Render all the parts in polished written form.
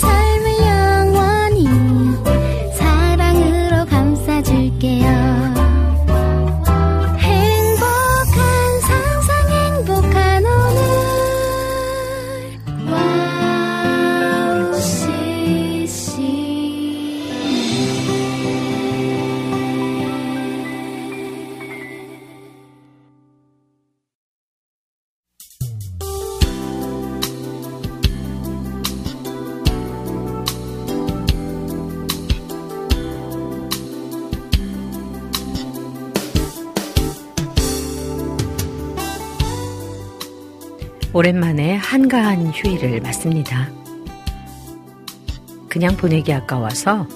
삶을 영원히 사랑으로 감싸줄게요 오랜만에 한가한 휴일을 맞습니다. 그냥 보내기 아까워서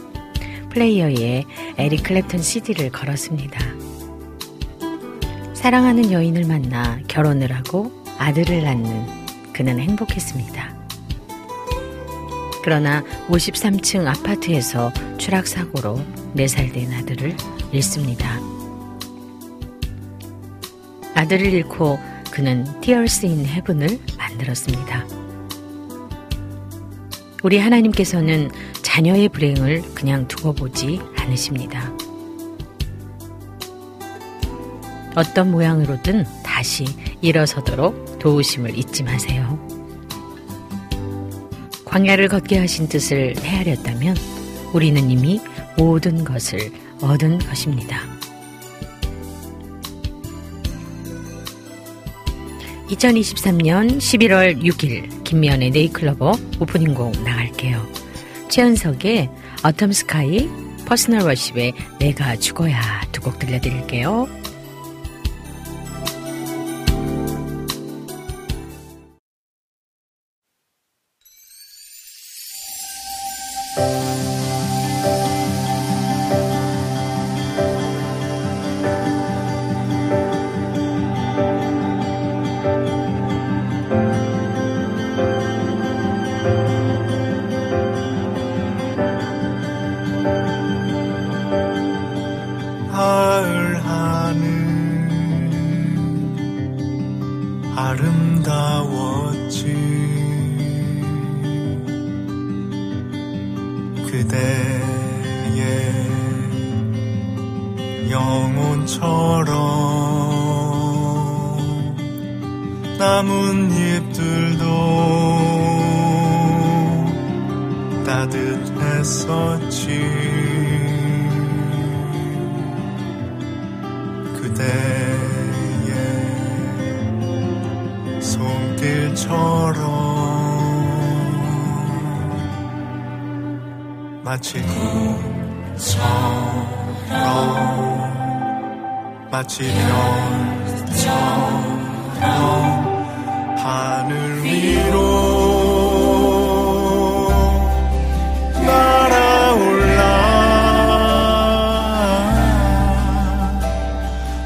플레이어에 에릭 클랩튼 CD를 걸었습니다. 사랑하는 여인을 만나 결혼을 하고 아들을 낳는 그는 행복했습니다. 그러나 53층 아파트에서 추락사고로 4살 된 아들을 잃습니다. 아들을 잃고 그는 Tears in Heaven을 만들었습니다. 우리 하나님께서는 자녀의 불행을 그냥 두고 보지 않으십니다. 어떤 모양으로든 다시 일어서도록 도우심을 잊지 마세요. 광야를 걷게 하신 뜻을 헤아렸다면 우리는 이미 모든 것을 얻은 것입니다. (2023년 11월 6일) 김미연의 네잎클로버 오프닝곡 나갈게요. 최은석의 어텀 스카이, 퍼스널 워십의 내가 죽어야 두 곡 들려드릴게요.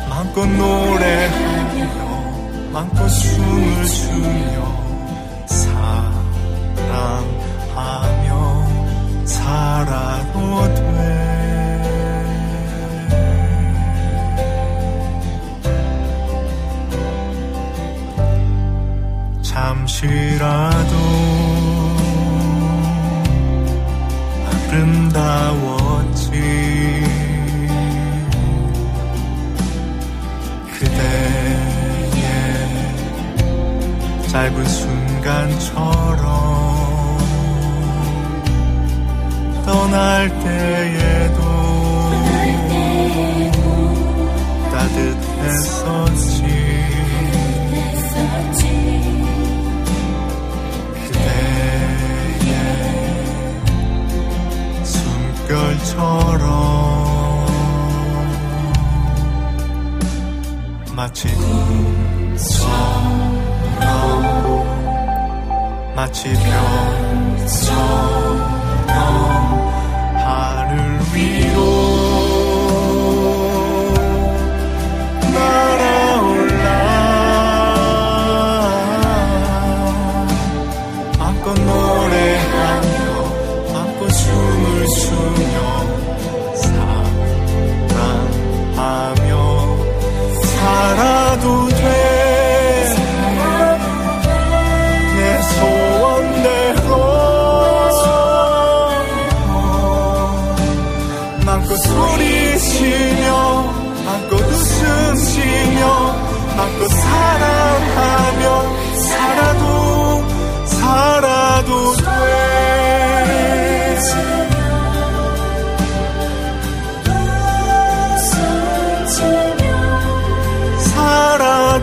마음껏 노래하며 마음껏 춤을 추며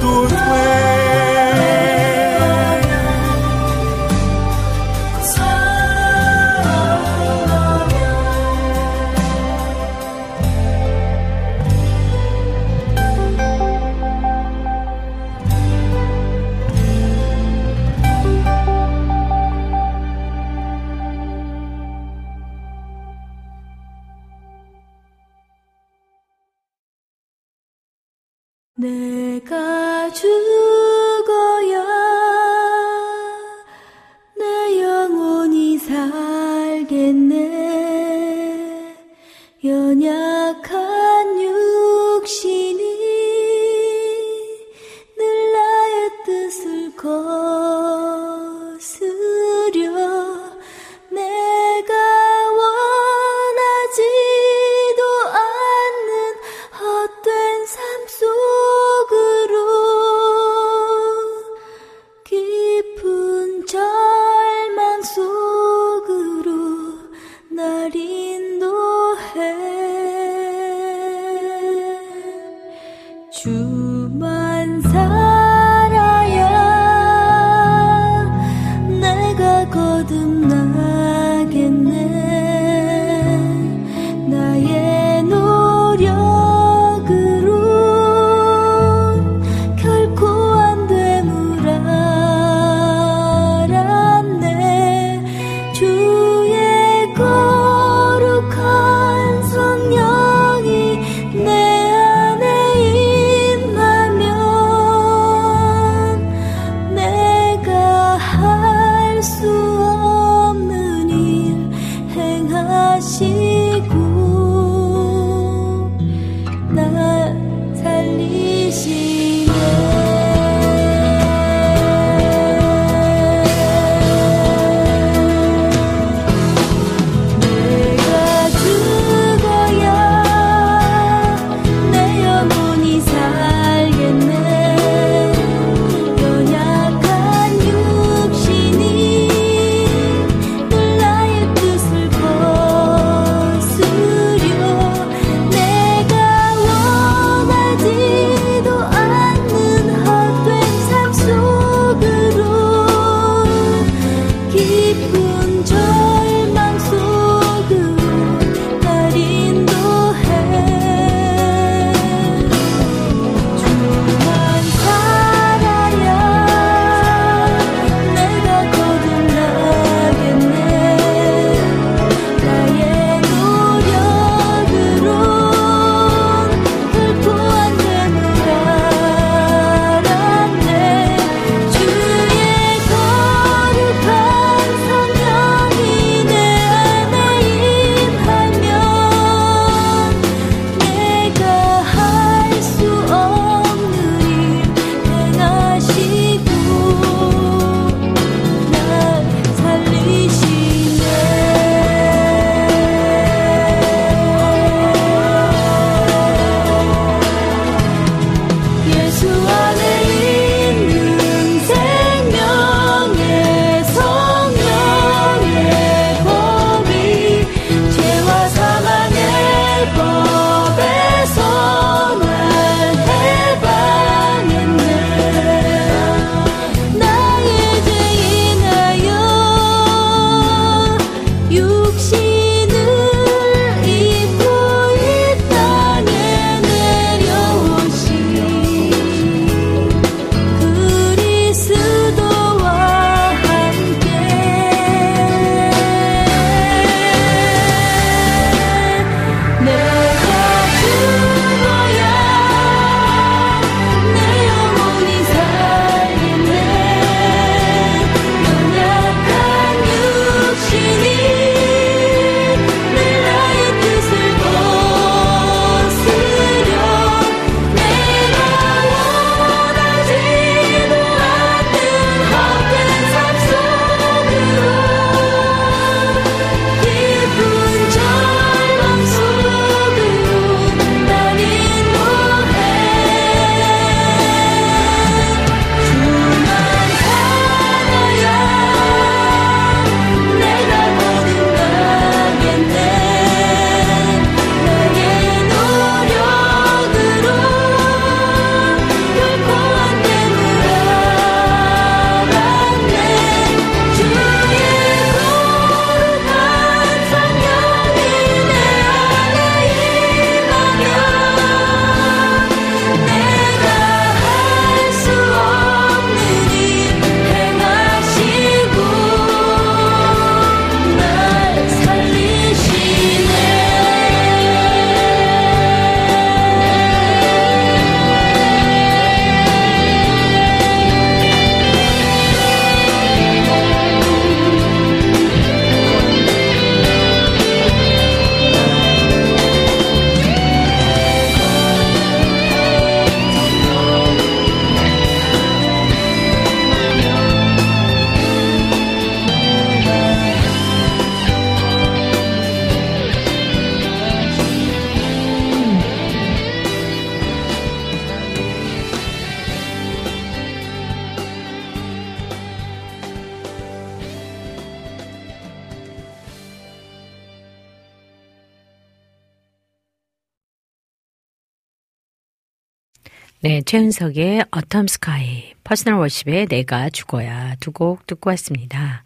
가도 돼. 그 사랑 내가 죽어야 내 영혼이 살겠네. 연약한 육신이 늘 나의 뜻을 거스려. 내가 원하지도 않는 헛된 삶 속으로, 깊은 절망 속으로 날 인도해. 주만 살아야 내가 거듭나겠네. 나의 노력으로 결코 안 됨을 알았네. 주의 거룩한 성령이 내 안에 임하면 내가 할 수 없는 일 행하시고 나 살리시네. 내가 죽어야 내 영혼이 살겠네. 연약한 육신이 늘 나의 뜻을 거스려. 내가 원하지도 않는 네, 최은석의 Autumn Sky, 퍼스널 워십의 내가 죽어야 두 곡 듣고 왔습니다.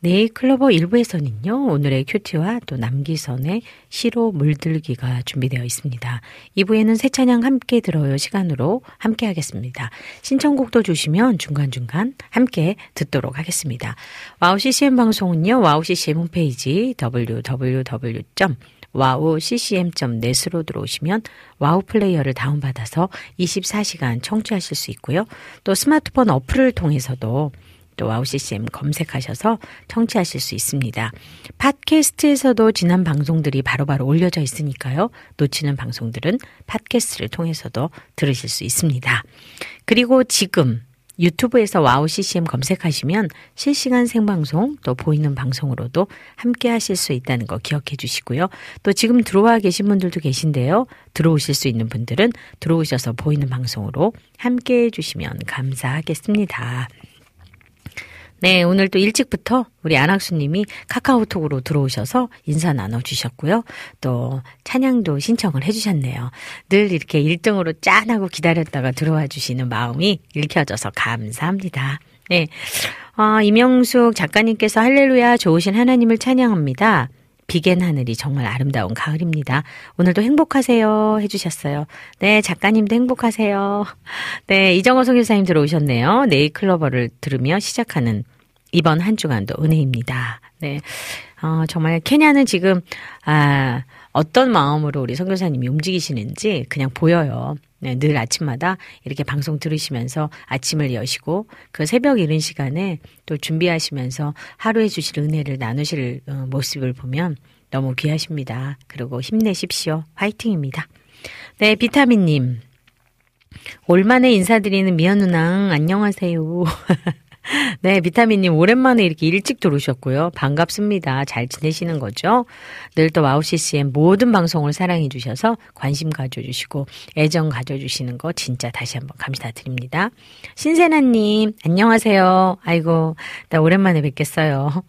네잎클로버 1부에서는요, 오늘의 큐티와 또 남기선의 시로 물들기가 준비되어 있습니다. 2부에는 새 찬양 함께 들어요 시간으로 함께 하겠습니다. 신청곡도 주시면 중간중간 함께 듣도록 하겠습니다. 와우CCM 방송은요, 와우CCM 홈페이지 www.wowccm.net으로 들어오시면 와우 플레이어를 다운받아서 24시간 청취하실 수 있고요. 또 스마트폰 어플을 통해서도 또 와우CCM 검색하셔서 청취하실 수 있습니다. 팟캐스트에서도 지난 방송들이 바로바로 올려져 있으니까요. 놓치는 방송들은 팟캐스트를 통해서도 들으실 수 있습니다. 그리고 지금 유튜브에서 와우CCM 검색하시면 실시간 생방송 또 보이는 방송으로도 함께 하실 수 있다는 거 기억해 주시고요. 또 지금 들어와 계신 분들도 계신데요. 들어오실 수 있는 분들은 들어오셔서 보이는 방송으로 함께 해 주시면 감사하겠습니다. 네, 오늘 또 일찍부터 우리 안학수님이 카카오톡으로 들어오셔서 인사 나눠주셨고요. 또 찬양도 신청을 해주셨네요. 늘 이렇게 1등으로 짠하고 기다렸다가 들어와 주시는 마음이 읽혀져서 감사합니다. 네, 이명숙 작가님께서 할렐루야 좋으신 하나님을 찬양합니다. 비겐 하늘이 정말 아름다운 가을입니다. 오늘도 행복하세요 해주셨어요. 네, 작가님도 행복하세요. 네, 이정호 선교사님 들어오셨네요. 네잎클로버를 들으며 시작하는 이번 한 주간도 은혜입니다. 네, 정말 케냐는 지금 어떤 마음으로 우리 선교사님이 움직이시는지 그냥 보여요. 네, 늘 아침마다 이렇게 방송 들으시면서 아침을 여시고 그 새벽 이른 시간에 또 준비하시면서 하루에 주실 은혜를 나누실 모습을 보면 너무 귀하십니다. 그리고 힘내십시오. 화이팅입니다. 네, 비타민님. 올만에 인사드리는 미연 누나 안녕하세요. 네, 비타민님 오랜만에 이렇게 일찍 들어오셨고요. 반갑습니다. 잘 지내시는 거죠? 늘 또 와우CCM 모든 방송을 사랑해 주셔서 관심 가져주시고 애정 가져주시는 거 진짜 다시 한번 감사드립니다. 신세나님 안녕하세요. 아이고 나 오랜만에 뵙겠어요.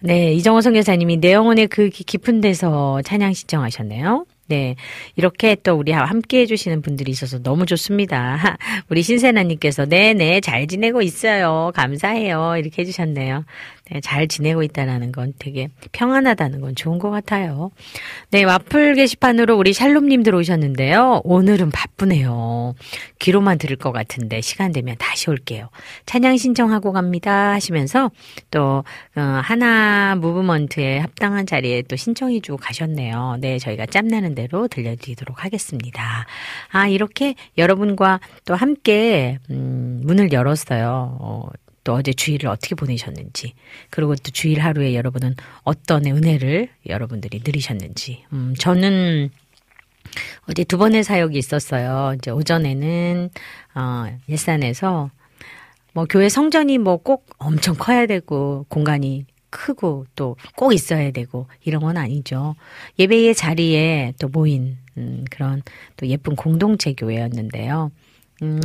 네, 이정호 선교사님이 내 영혼의 그 깊은 데서 찬양 신청하셨네요. 네, 이렇게 또 우리 함께 해주시는 분들이 있어서 너무 좋습니다. 우리 신세나님께서 네네 잘 지내고 있어요. 감사해요. 이렇게 해주셨네요. 네, 잘 지내고 있다는 건 되게 평안하다는 건 좋은 것 같아요. 네, 와플 게시판으로 우리 샬롬님 들어오셨는데요. 오늘은 바쁘네요. 귀로만 들을 것 같은데 시간 되면 다시 올게요. 찬양 신청하고 갑니다 하시면서 또 하나 무브먼트에 합당한 자리에 또 신청해주고 가셨네요. 네, 저희가 짬나는 대로 들려드리도록 하겠습니다. 아, 이렇게 여러분과 또 함께 문을 열었어요. 또 어제 주일을 어떻게 보내셨는지 그리고 또 주일 하루에 여러분은 어떤 은혜를 여러분들이 누리셨는지 저는 어제 두 번의 사역이 있었어요. 이제 오전에는 일산에서 뭐 교회 성전이 뭐 꼭 엄청 커야 되고 공간이 크고 또 꼭 있어야 되고 이런 건 아니죠. 예배의 자리에 또 모인 그런 또 예쁜 공동체 교회였는데요.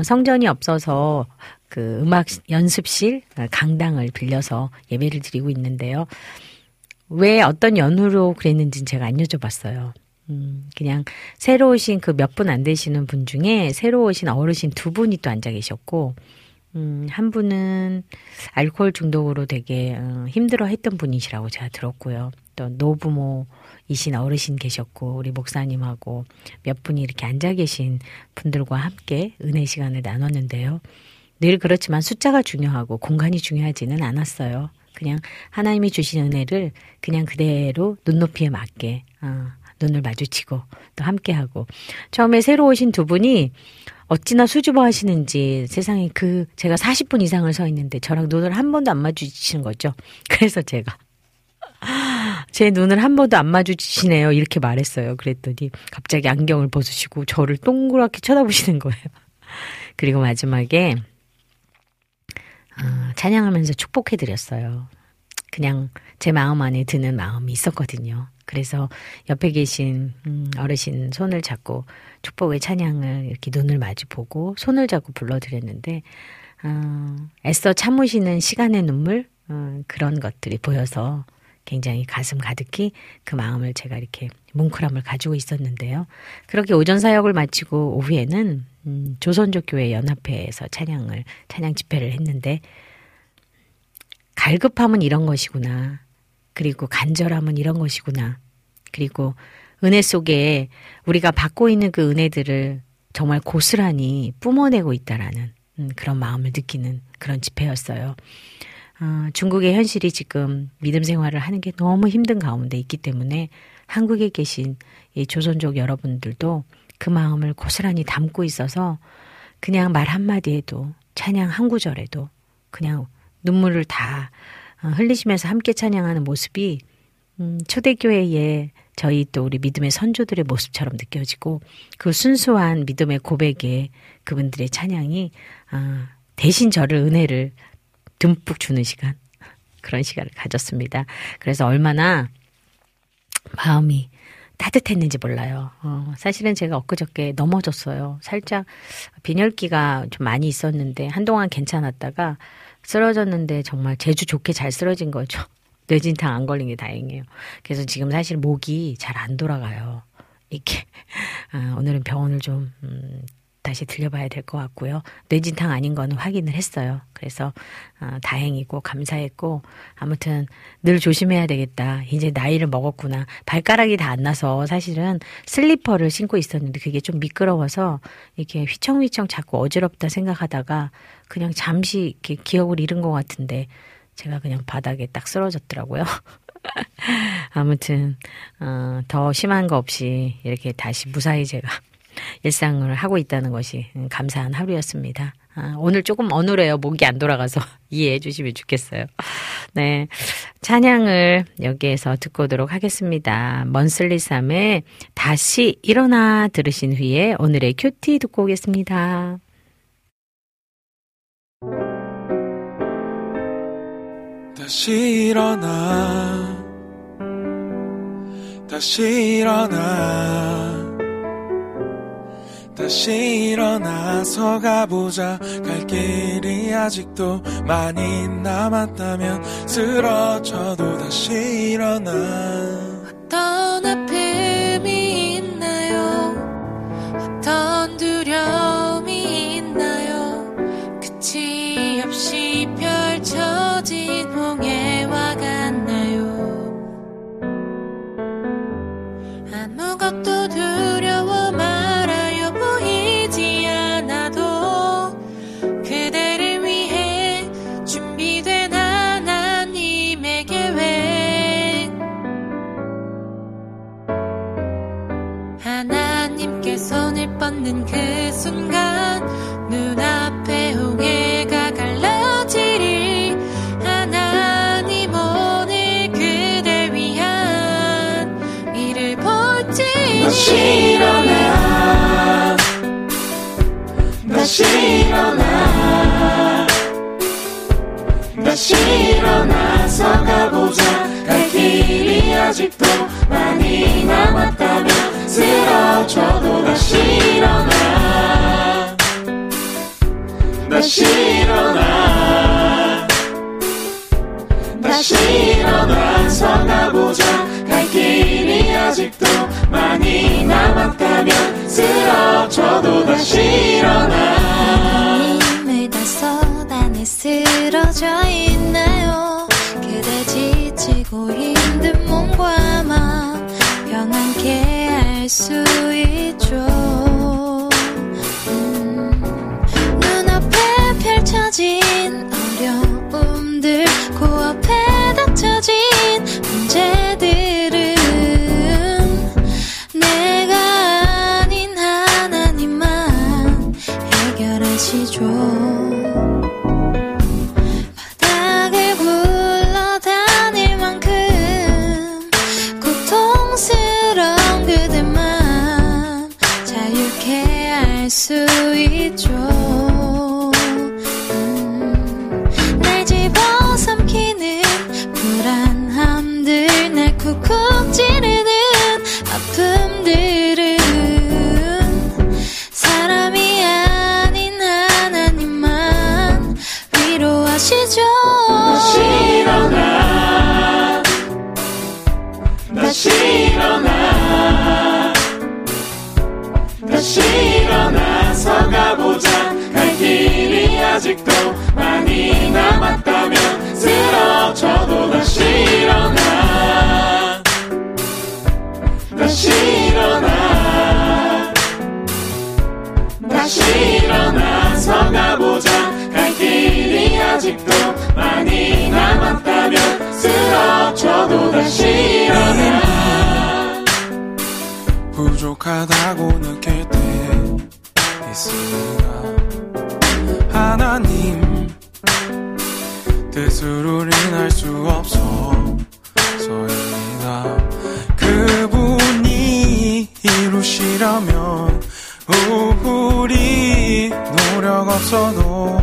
성전이 없어서 그 음악 연습실, 강당을 빌려서 예배를 드리고 있는데요. 왜 어떤 연후로 그랬는지는 제가 안 여쭤봤어요. 그냥 새로 오신 그 몇 분 안 되시는 분 중에 새로 오신 어르신 두 분이 또 앉아 계셨고 한 분은 알코올 중독으로 되게 힘들어했던 분이시라고 제가 들었고요. 또 노부모이신 어르신 계셨고 우리 목사님하고 몇 분이 이렇게 앉아 계신 분들과 함께 은혜 시간을 나눴는데요. 늘 그렇지만 숫자가 중요하고 공간이 중요하지는 않았어요. 그냥 하나님이 주신 은혜를 그냥 그대로 눈높이에 맞게 눈을 마주치고 또 함께하고 처음에 새로 오신 두 분이 어찌나 수줍어 하시는지 세상에 그 제가 40분 이상을 서 있는데 저랑 눈을 한 번도 안 마주치시는 거죠. 그래서 제가 제 눈을 한 번도 안 마주치시네요 이렇게 말했어요. 그랬더니 갑자기 안경을 벗으시고 저를 동그랗게 쳐다보시는 거예요. 그리고 마지막에 찬양하면서 축복해드렸어요. 그냥 제 마음 안에 드는 마음이 있었거든요. 그래서 옆에 계신 어르신 손을 잡고 축복의 찬양을 이렇게 눈을 마주 보고 손을 잡고 불러드렸는데 애써 참으시는 시간의 눈물 그런 것들이 보여서 굉장히 가슴 가득히 그 마음을 제가 이렇게 뭉클함을 가지고 있었는데요. 그렇게 오전 사역을 마치고 오후에는 조선족교회 연합회에서 찬양 집회를 했는데, 갈급함은 이런 것이구나. 그리고 간절함은 이런 것이구나. 그리고 은혜 속에 우리가 받고 있는 그 은혜들을 정말 고스란히 뿜어내고 있다라는 그런 마음을 느끼는 그런 집회였어요. 중국의 현실이 지금 믿음 생활을 하는 게 너무 힘든 가운데 있기 때문에 한국에 계신 이 조선족 여러분들도 그 마음을 고스란히 담고 있어서 그냥 말 한마디에도 찬양 한 구절에도 그냥 눈물을 다 흘리시면서 함께 찬양하는 모습이 초대교회의 저희 또 우리 믿음의 선조들의 모습처럼 느껴지고, 그 순수한 믿음의 고백에 그분들의 찬양이 대신 저를 은혜를 듬뿍 주는 시간, 그런 시간을 가졌습니다. 그래서 얼마나 마음이 따뜻했는지 몰라요. 사실은 제가 엊그저께 넘어졌어요. 살짝 빈혈기가 좀 많이 있었는데 한동안 괜찮았다가 쓰러졌는데 정말 재주 좋게 잘 쓰러진 거죠. 뇌진탕 안 걸린 게 다행이에요. 그래서 지금 사실 목이 잘 안 돌아가요. 이렇게 오늘은 병원을 좀 다시 들려봐야 될 것 같고요. 뇌진탕 아닌 거는 확인을 했어요. 그래서 다행이고 감사했고, 아무튼 늘 조심해야 되겠다. 이제 나이를 먹었구나. 발가락이 다 안 나서 사실은 슬리퍼를 신고 있었는데 그게 좀 미끄러워서 이렇게 휘청휘청 자꾸 어지럽다 생각하다가 그냥 잠시 이렇게 기억을 잃은 것 같은데 제가 그냥 바닥에 딱 쓰러졌더라고요. 아무튼 더 심한 거 없이 이렇게 다시 무사히 제가 일상을 하고 있다는 것이 감사한 하루였습니다. 오늘 조금 어눌해요. 목이 안 돌아가서 이해해 주시면 좋겠어요. 네, 찬양을 여기에서 듣고 오도록 하겠습니다. 먼슬리삼의 다시 일어나 들으신 후에 오늘의 큐티 듣고 오겠습니다. 다시 일어나, 다시 일어나, 다시 일어나서 가보자. 갈 길이 아직도 많이 남았다면 쓰러져도 다시 일어나. 어떤 아픔이 있나요? 어떤 두려움이 있나요? 끝이 없이 펼쳐진 홍해와 같나요? 아무것도 두려워 말아요. 보이지 않아도 그대를 위해 준비된 하나님의 계획, 하나님께 손을 뻗는 그 순간 눈앞에 홍해가 갈라지리. 다시 일어나, 다시 일어나, 다시 일어나서 가보자. 갈 길이 아직도 많이 남았다면 쓰러져도 다시 일어나, 다시 일어나, 다시 일어나서 가보자. 길이 아직도 많이 남았다면 쓰러져도 다시 일어나. 힘을 다 쏟아내 쓰러져 있나요? 그대 지치고 힘든 몸과 마음 평안케 할 수 있죠. 눈앞에 펼쳐진 어려움들, 코앞에 닥쳐진 문제들, 시죠. 바닥을 굴러다닐 만큼 고통스러운 그대만 자유케 할 수 있죠. 날 집어삼키는 불안함들, 날 쿡쿡 찌르는 아픔들을 다시 일어나, 다시 일어나, 다시 일어나서 가. 아직도 많이 남았다면 쓰러져도 다시 일어나서 가보자. 갈 길이 아직도 많이 남았다면 쓰러져도 다시 일어나. 부족하다고 느낄 때 있습니다. 하나님 뜻으로 인할 수 없어서입니다. 그분이 이루시려면 우리 노력 없어도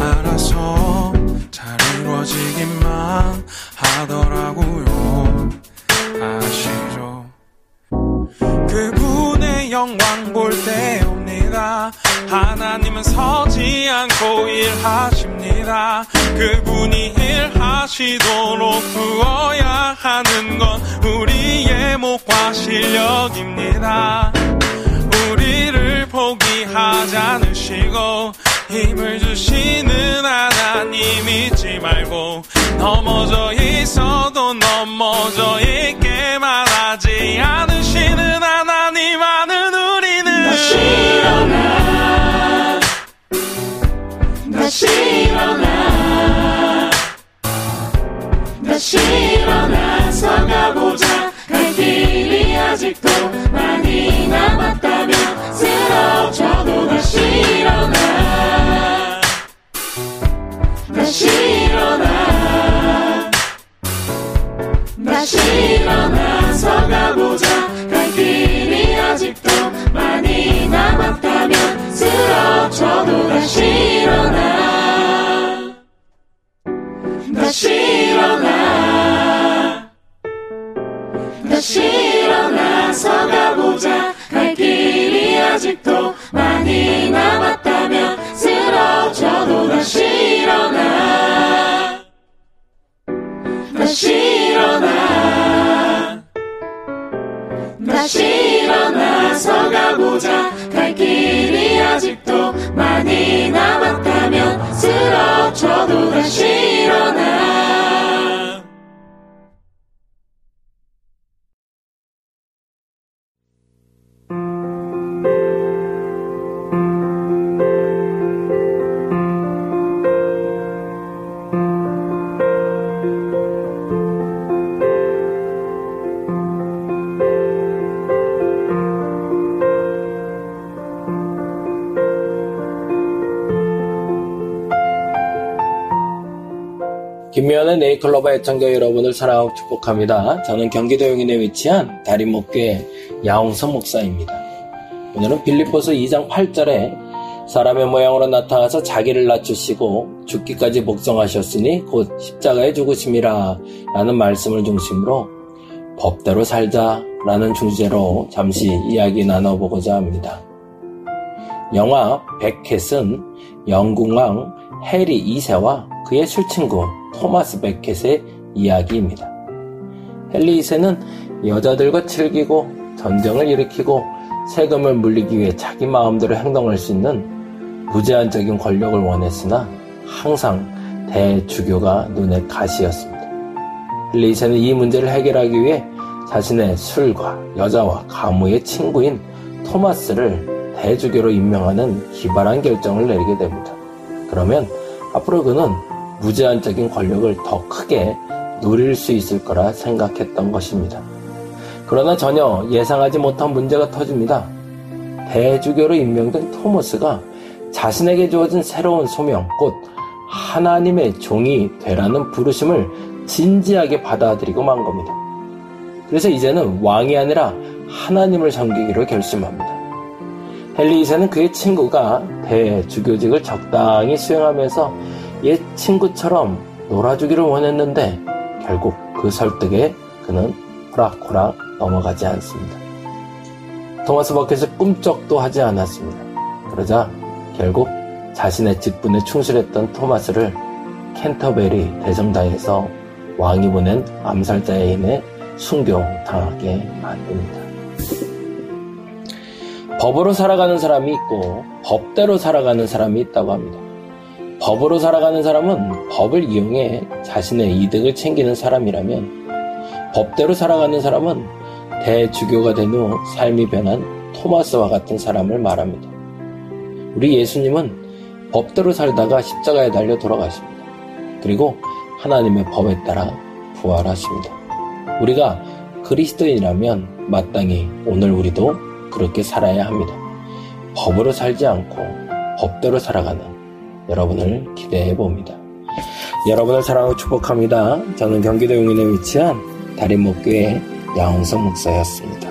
알아서 잘 이루어지기만 하더라고요. 아시죠? 그분의 영광 볼 때 옵니다. 하나님은 서지 않고 일하십니다. 그분이 일하시도록 부어야 하는 건 우리의 목과 실력입니다. 우리를 포기하지 않으시고 힘을 주시는 하나님 잊지 말고, 넘어져 있어도 넘어져 있게만 하지 않으시는 하나님 아는 우리는 다시 일어나서 가보자. 갈 길이 아직도 많이 남았다면 쓰러져도 다시 일어나서 가보자. 갈 길이 아직도 많이 남았다면 쓰러져도 다시 일어나서 가보자. 갈 길이 아직도 많이 남았다면 쓰러져도 다시 일어나서 가보자. 갈 길이 아직도 많이 남았다면 쓰러져도 다시 일어나. 김미연의 네잎클로버 애청자 여러분을 사랑하고 축복합니다. 저는 경기도 용인에 위치한 다림목교의 야홍선 목사입니다. 오늘은 빌립보서 2장 8절에 사람의 모양으로 나타나서 자기를 낮추시고 죽기까지 복종하셨으니 곧 십자가에 죽으심이라 라는 말씀을 중심으로 법대로 살자 라는 주제로 잠시 이야기 나눠보고자 합니다. 영화 베켓은 영국왕 해리 2세와 그의 술친구 토마스 베켓의 이야기입니다. 헨리 2세는 여자들과 즐기고 전쟁을 일으키고 세금을 물리기 위해 자기 마음대로 행동할 수 있는 무제한적인 권력을 원했으나 항상 대주교가 눈에 가시였습니다. 헨리 2세는 이 문제를 해결하기 위해 자신의 술과 여자와 가무의 친구인 토마스를 대주교로 임명하는 기발한 결정을 내리게 됩니다. 그러면 앞으로 그는 무제한적인 권력을 더 크게 누릴 수 있을 거라 생각했던 것입니다. 그러나 전혀 예상하지 못한 문제가 터집니다. 대주교로 임명된 토마스가 자신에게 주어진 새로운 소명, 곧 하나님의 종이 되라는 부르심을 진지하게 받아들이고 만 겁니다. 그래서 이제는 왕이 아니라 하나님을 섬기기로 결심합니다. 헨리 2세는 그의 친구가 대주교직을 적당히 수행하면서 옛 친구처럼 놀아주기를 원했는데 결국 그 설득에 그는 호락호락 넘어가지 않습니다. 토마스 버켓은 꿈쩍도 하지 않았습니다. 그러자 결국 자신의 직분에 충실했던 토마스를 켄터베리 대성당에서 왕이 보낸 암살자에 의해 순교당하게 만듭니다. 법으로 살아가는 사람이 있고 법대로 살아가는 사람이 있다고 합니다. 법으로 살아가는 사람은 법을 이용해 자신의 이득을 챙기는 사람이라면, 법대로 살아가는 사람은 대주교가 된 후 삶이 변한 토마스와 같은 사람을 말합니다. 우리 예수님은 법대로 살다가 십자가에 달려 돌아가십니다. 그리고 하나님의 법에 따라 부활하십니다. 우리가 그리스도인이라면 마땅히 오늘 우리도 그렇게 살아야 합니다. 법으로 살지 않고 법대로 살아가는 여러분을 기대해 봅니다. 여러분을 사랑하고 축복합니다. 저는 경기도 용인에 위치한 달림목교의 야홍선 목사였습니다.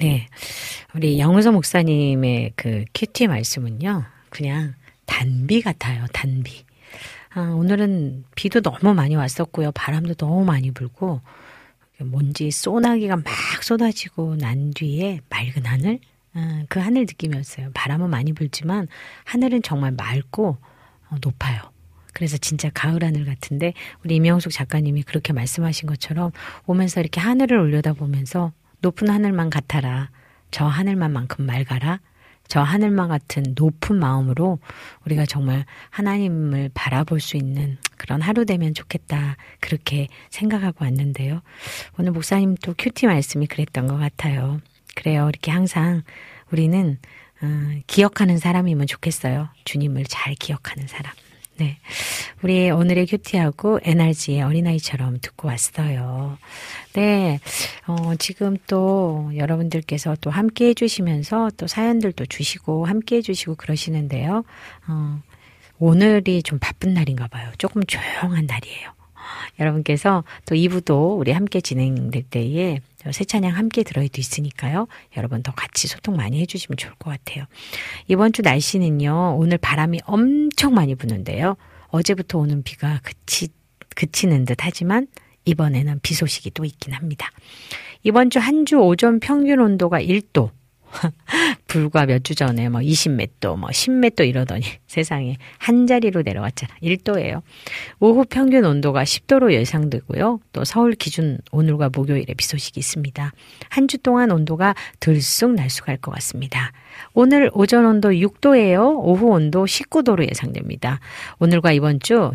네, 우리 양우서 목사님의 그 큐티 말씀은요, 그냥 단비 같아요. 단비. 오늘은 비도 너무 많이 왔었고요. 바람도 너무 많이 불고 뭔지 소나기가 막 쏟아지고 난 뒤에 맑은 하늘, 그 하늘 느낌이었어요. 바람은 많이 불지만 하늘은 정말 맑고 높아요. 그래서 진짜 가을 하늘 같은데, 우리 임영숙 작가님이 그렇게 말씀하신 것처럼 오면서 이렇게 하늘을 올려다보면서 높은 하늘만 같아라, 저 하늘만큼 맑아라, 저 하늘만 같은 높은 마음으로 우리가 정말 하나님을 바라볼 수 있는 그런 하루 되면 좋겠다, 그렇게 생각하고 왔는데요. 오늘 목사님도 큐티 말씀이 그랬던 것 같아요. 그래요. 이렇게 항상 우리는 기억하는 사람이면 좋겠어요. 주님을 잘 기억하는 사람. 네, 우리 오늘의 큐티하고 NRG의 어린아이처럼 듣고 왔어요. 네, 지금 또 여러분들께서 또 함께 해주시면서 또 사연들도 주시고 함께 해주시고 그러시는데요. 오늘이 좀 바쁜 날인가 봐요. 조금 조용한 날이에요. 여러분께서 또 2부도 우리 함께 진행될 때에 새 찬양 함께 들어도 있으니까요. 여러분 더 같이 소통 많이 해주시면 좋을 것 같아요. 이번 주 날씨는요, 오늘 바람이 엄청 많이 부는데요. 어제부터 오는 비가 그치는 듯 하지만 이번에는 비 소식이 또 있긴 합니다. 이번 주 한 주 오전 평균 온도가 1도. 불과 몇 주 전에 뭐 20몇 도, 뭐 10몇 도 이러더니 세상에 한 자리로 내려왔잖아. 1도예요. 오후 평균 온도가 10도로 예상되고요. 또 서울 기준 오늘과 목요일에 비 소식이 있습니다. 한 주 동안 온도가 들쑥날쑥할 것 같습니다. 오늘 오전 온도 6도예요. 오후 온도 19도로 예상됩니다. 오늘과 이번 주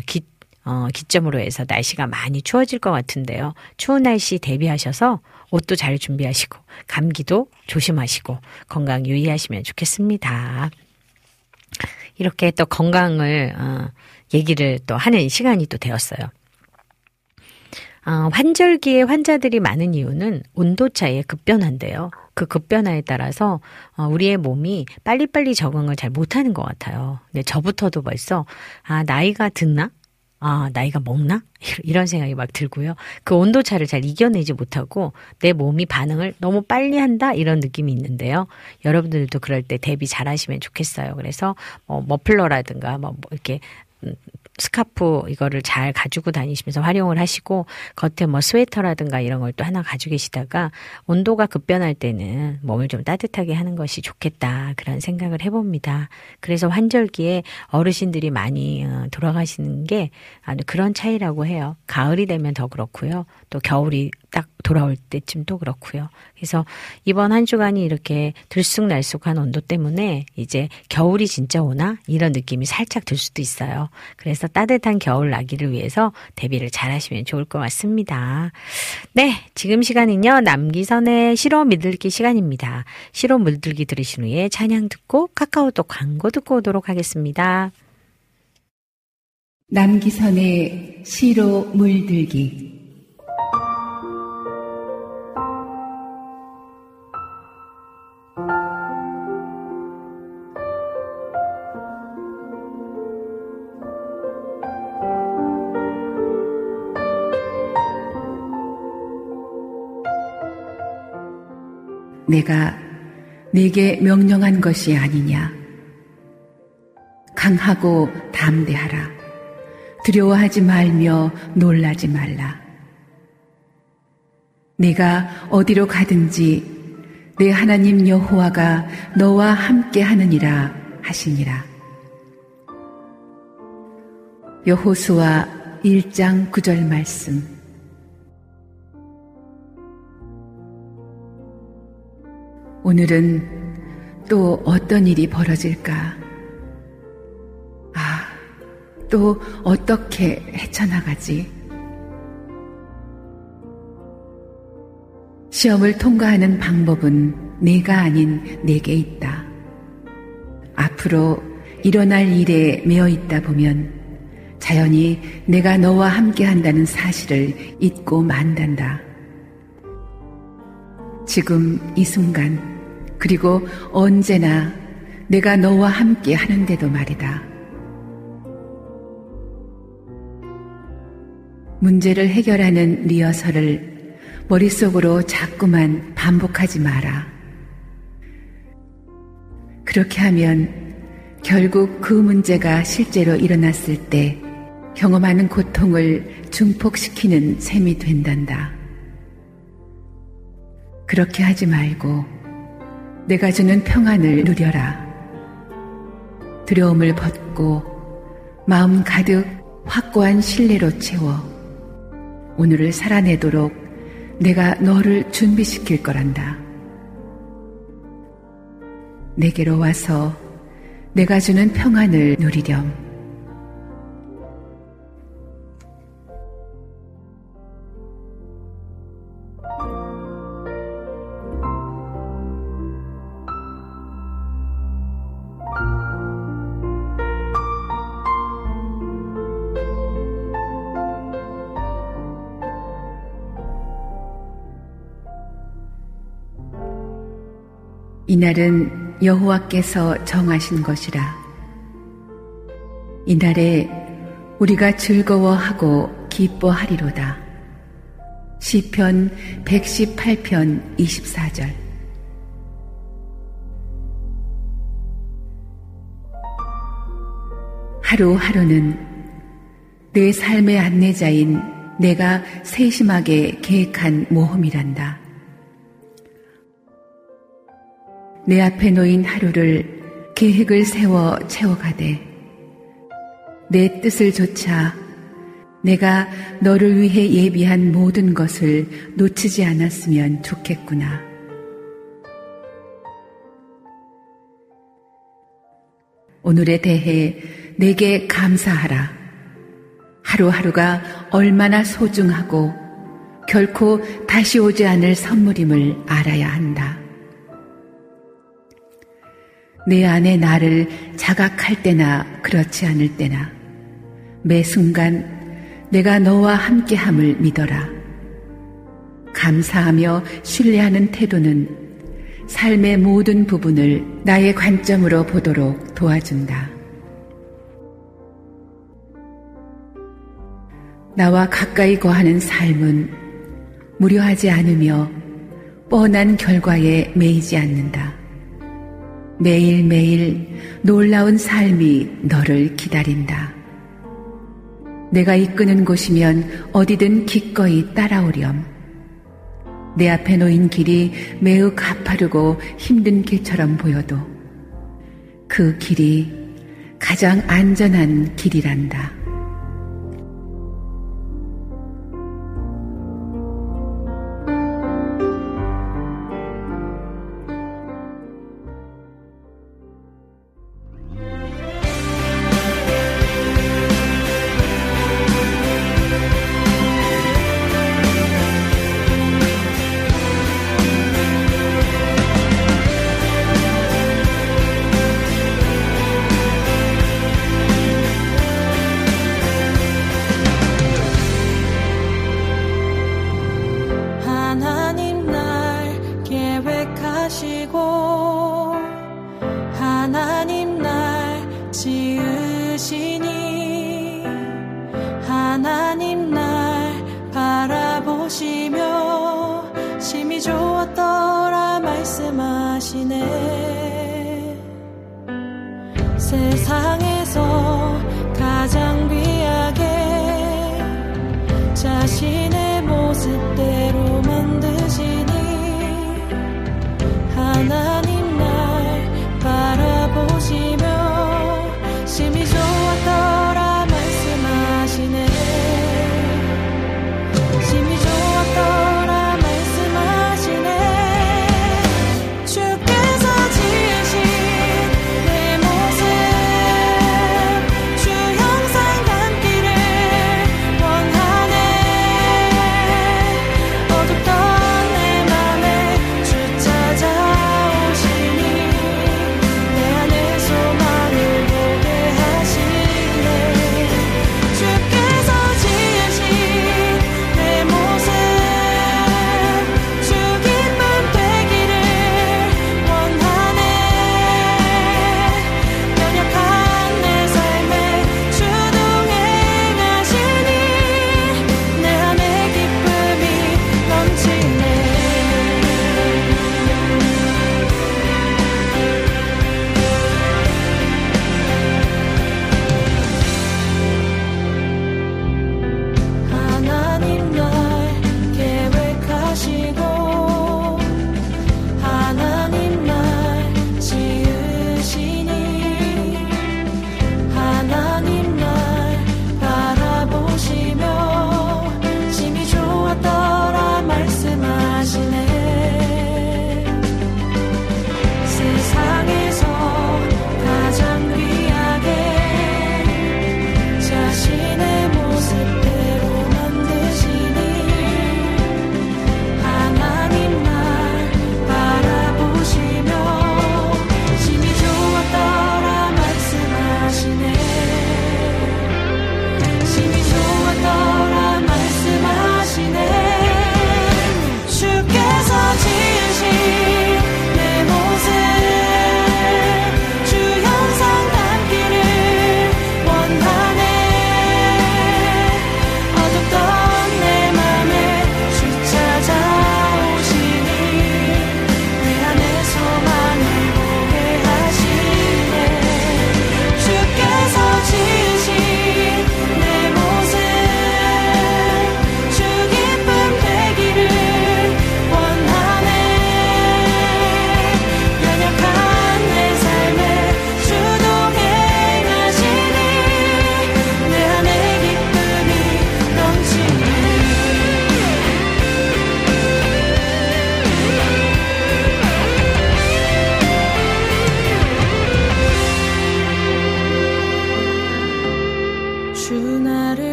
기점으로 해서 날씨가 많이 추워질 것 같은데요. 추운 날씨 대비하셔서 옷도 잘 준비하시고 감기도 조심하시고 건강 유의하시면 좋겠습니다. 이렇게 또 건강을 얘기를 또 하는 시간이 또 되었어요. 환절기에 환자들이 많은 이유는 온도차의 급변화인데요. 그 급변화에 따라서 우리의 몸이 빨리빨리 적응을 잘 못하는 것 같아요. 근데 저부터도 벌써 나이가 드나? 나이가 먹나? 이런 생각이 막 들고요. 그 온도차를 잘 이겨내지 못하고 내 몸이 반응을 너무 빨리 한다? 이런 느낌이 있는데요. 여러분들도 그럴 때 대비 잘 하시면 좋겠어요. 그래서 머플러라든가 뭐 이렇게 스카프 이거를 잘 가지고 다니시면서 활용을 하시고, 겉에 뭐 스웨터라든가 이런 걸 또 하나 가지고 계시다가 온도가 급변할 때는 몸을 좀 따뜻하게 하는 것이 좋겠다, 그런 생각을 해봅니다. 그래서 환절기에 어르신들이 많이 돌아가시는 게 아주 그런 차이라고 해요. 가을이 되면 더 그렇고요. 또 겨울이 딱 돌아올 때쯤도 그렇고요. 그래서 이번 한 주간이 이렇게 들쑥날쑥한 온도 때문에 이제 겨울이 진짜 오나? 이런 느낌이 살짝 들 수도 있어요. 그래서 따뜻한 겨울 나기를 위해서 대비를 잘 하시면 좋을 것 같습니다. 네, 지금 시간은요, 남기선의 시로 물들기 시간입니다. 시로 물들기 들으신 후에 찬양 듣고 카카오톡 광고 듣고 오도록 하겠습니다. 남기선의 시로 물들기. 내가 네게 명령한 것이 아니냐. 강하고 담대하라. 두려워하지 말며 놀라지 말라. 내가 어디로 가든지 내 하나님 여호와가 너와 함께 하느니라 하시니라. 여호수아 1장 9절 말씀. 오늘은 또 어떤 일이 벌어질까? 또 어떻게 헤쳐나가지? 시험을 통과하는 방법은 내가 아닌 내게 있다. 앞으로 일어날 일에 매여 있다 보면 자연히 내가 너와 함께 한다는 사실을 잊고 만단다. 지금 이 순간, 그리고 언제나 내가 너와 함께 하는데도 말이다. 문제를 해결하는 리허설을 머릿속으로 자꾸만 반복하지 마라. 그렇게 하면 결국 그 문제가 실제로 일어났을 때 경험하는 고통을 증폭시키는 셈이 된단다. 그렇게 하지 말고 내가 주는 평안을 누려라. 두려움을 벗고 마음 가득 확고한 신뢰로 채워 오늘을 살아내도록 내가 너를 준비시킬 거란다. 내게로 와서 내가 주는 평안을 누리렴. 이날은 여호와께서 정하신 것이라. 이날에 우리가 즐거워하고 기뻐하리로다. 시편 118편 24절. 하루하루는 내 삶의 안내자인 내가 세심하게 계획한 모험이란다. 내 앞에 놓인 하루를 계획을 세워 채워가되 내 뜻을 조차 내가 너를 위해 예비한 모든 것을 놓치지 않았으면 좋겠구나. 오늘에 대해 내게 감사하라. 하루하루가 얼마나 소중하고 결코 다시 오지 않을 선물임을 알아야 한다. 내 안에 나를 자각할 때나 그렇지 않을 때나 매 순간 내가 너와 함께함을 믿어라. 감사하며 신뢰하는 태도는 삶의 모든 부분을 나의 관점으로 보도록 도와준다. 나와 가까이 거하는 삶은 무료하지 않으며 뻔한 결과에 매이지 않는다. 매일매일 놀라운 삶이 너를 기다린다. 내가 이끄는 곳이면 어디든 기꺼이 따라오렴. 내 앞에 놓인 길이 매우 가파르고 힘든 길처럼 보여도 그 길이 가장 안전한 길이란다.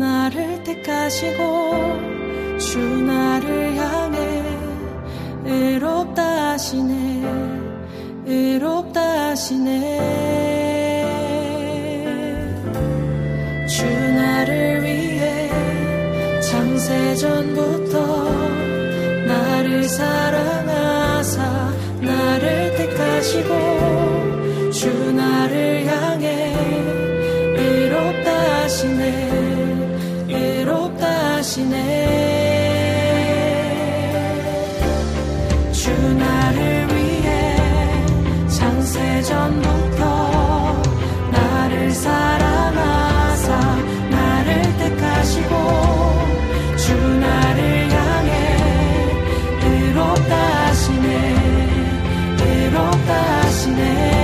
나를 택하시고 주 나를 향해 의롭다 하시네 의롭다 하시네 주 나를 위해 창세전부터 나를 사랑하사 나를 택하시고 주 나를 향해 의롭다 하시네 의롭다 하시네 주 나를 위해 창세전부터 나를 사랑하사 나를 택하시고 주 나를 향해 의롭다 하시네 의롭다 하시네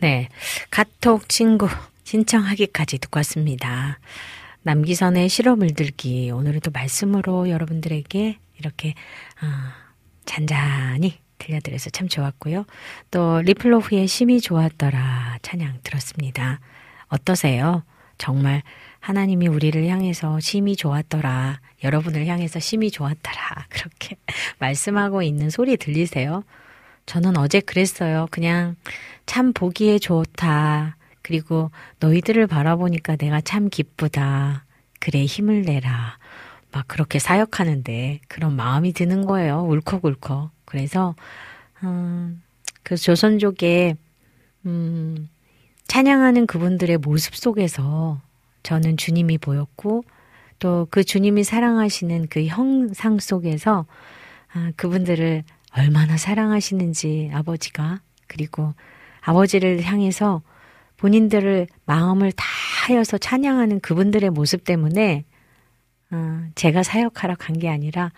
네, 카톡 친구 신청하기까지 듣고 왔습니다. 남기선의 시로 물들기 오늘은 또 말씀으로 여러분들에게 이렇게 잔잔히 들려드려서 참 좋았고요. 또 리플로프의 심이 좋았더라 찬양 들었습니다. 어떠세요? 정말 하나님이 우리를 향해서 심이 좋았더라 여러분을 향해서 심이 좋았더라 그렇게 말씀하고 있는 소리 들리세요? 저는 어제 그랬어요. 그냥 참 보기에 좋다. 그리고 너희들을 바라보니까 내가 참 기쁘다. 그래 힘을 내라. 막 그렇게 사역하는데 그런 마음이 드는 거예요. 울컥울컥. 그래서 그 조선족의 찬양하는 그분들의 모습 속에서 저는 주님이 보였고 또 그 주님이 사랑하시는 그 형상 속에서 그분들을 얼마나 사랑하시는지 아버지가 그리고 아버지를 향해서 본인들을 마음을 다하여서 찬양하는 그분들의 모습 때문에 제가 사역하러 간 게 아니라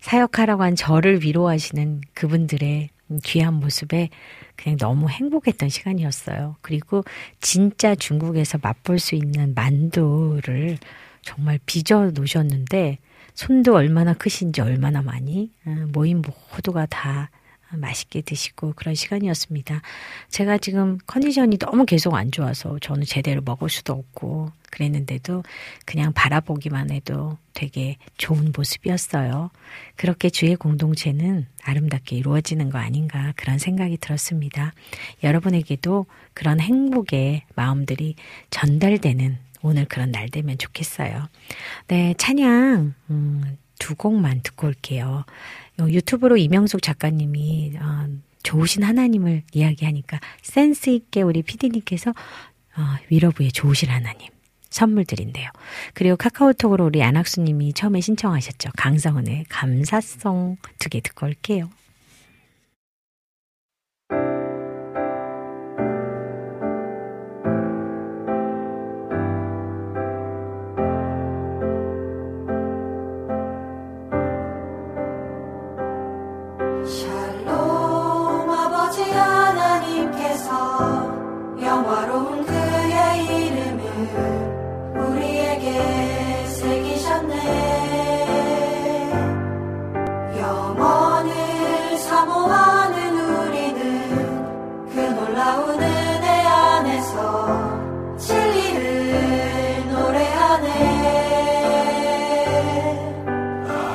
사역하러 간 저를 위로하시는 그분들의 귀한 모습에 그냥 너무 행복했던 시간이었어요. 그리고 진짜 중국에서 맛볼 수 있는 만두를 정말 빚어 놓으셨는데 손도 얼마나 크신지 얼마나 많이 모임 모두가 다 맛있게 드시고 그런 시간이었습니다. 제가 지금 컨디션이 너무 계속 안 좋아서 저는 제대로 먹을 수도 없고 그랬는데도 그냥 바라보기만 해도 되게 좋은 모습이었어요. 그렇게 주의 공동체는 아름답게 이루어지는 거 아닌가 그런 생각이 들었습니다. 여러분에게도 그런 행복의 마음들이 전달되는 오늘 그런 날 되면 좋겠어요. 네, 찬양 두 곡만 듣고 올게요. 유튜브로 이명숙 작가님이 좋으신 하나님을 이야기하니까 센스 있게 우리 피디님께서 위로부의 좋으신 하나님 선물 드린대요. 그리고 카카오톡으로 우리 안학수님이 처음에 신청하셨죠. 강성은의 감사송 두 개 듣고 올게요. 영화로운 그의 이름을 우리에게 새기셨네. 영원을 사모하는 우리는 그 놀라운 은혜 안에서 진리를 노래하네.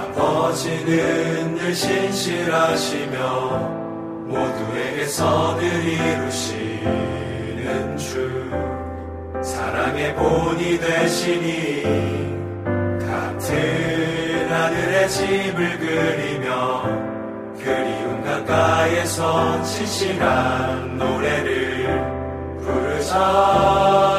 아버지는 늘 신실하시며 모두에게 선을 이루시 주 사랑의 본이 되시니 같은 하늘의 집을 그리며 그리운 가까이에서 진실한 노래를 부르자.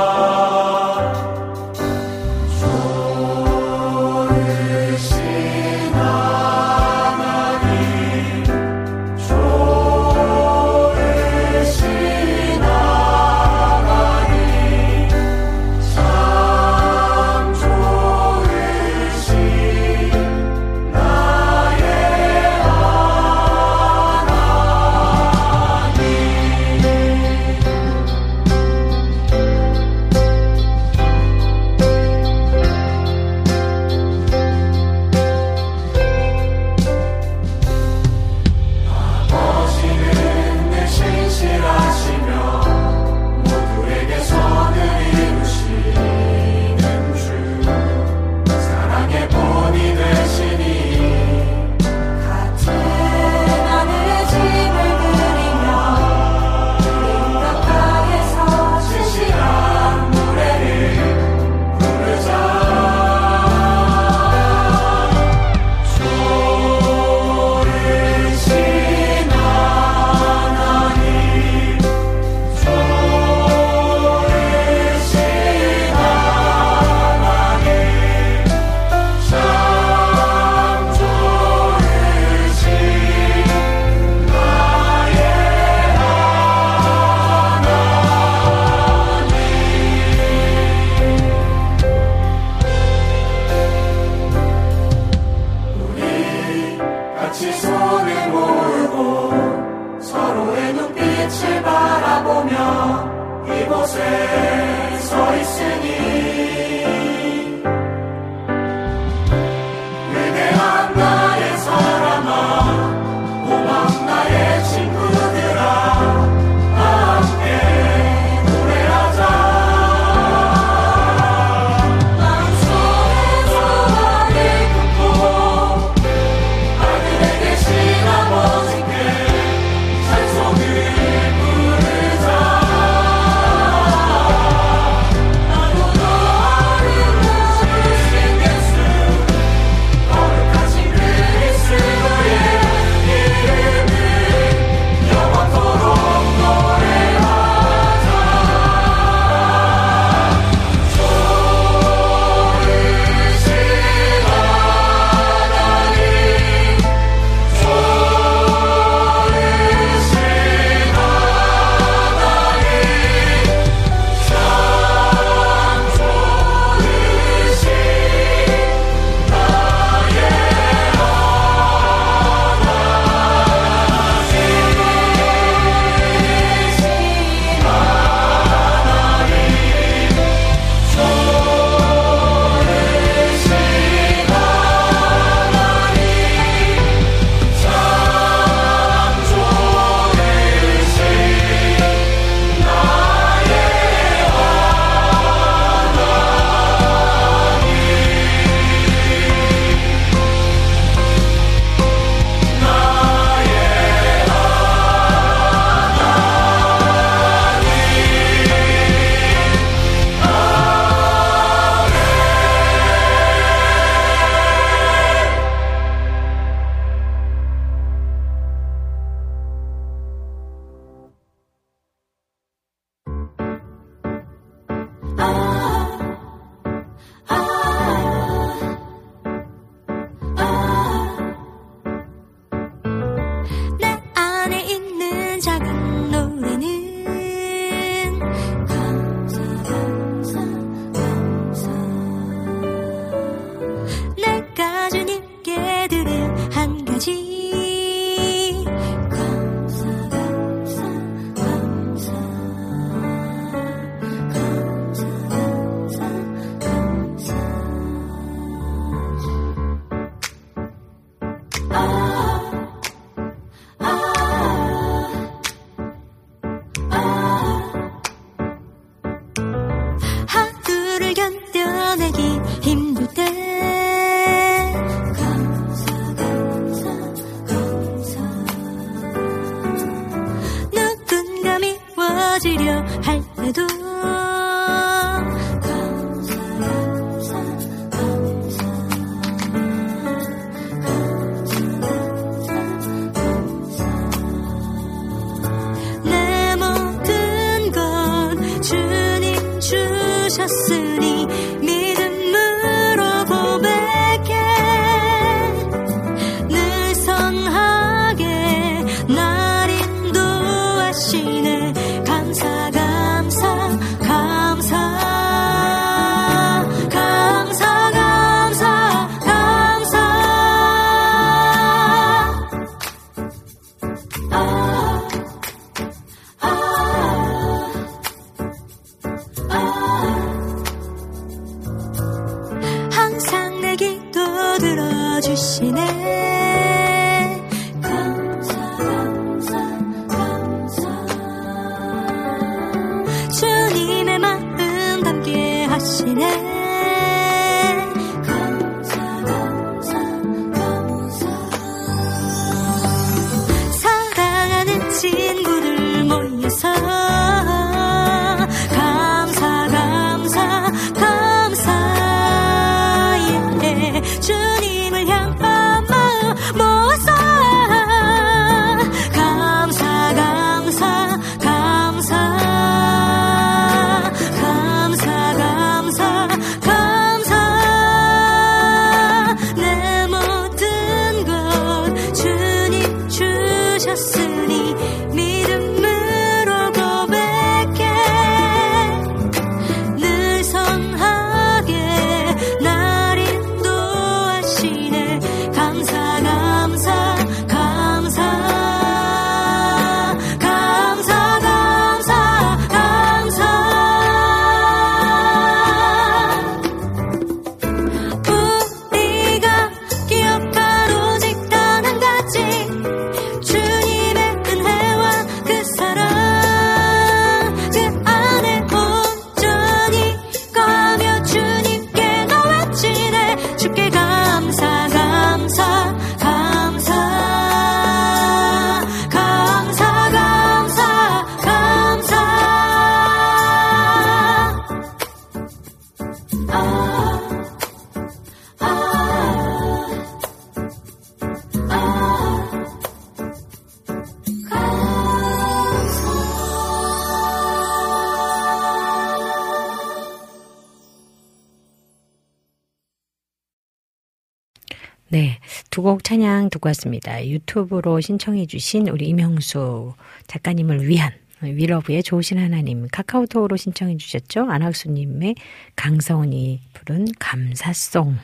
네, 두 곡 찬양 듣고 왔습니다. 유튜브로 신청해 주신 우리 임형수 작가님을 위한 위러브의 좋으신 하나님, 카카오톡으로 신청해 주셨죠. 안학수님의 강성훈이 부른 감사송,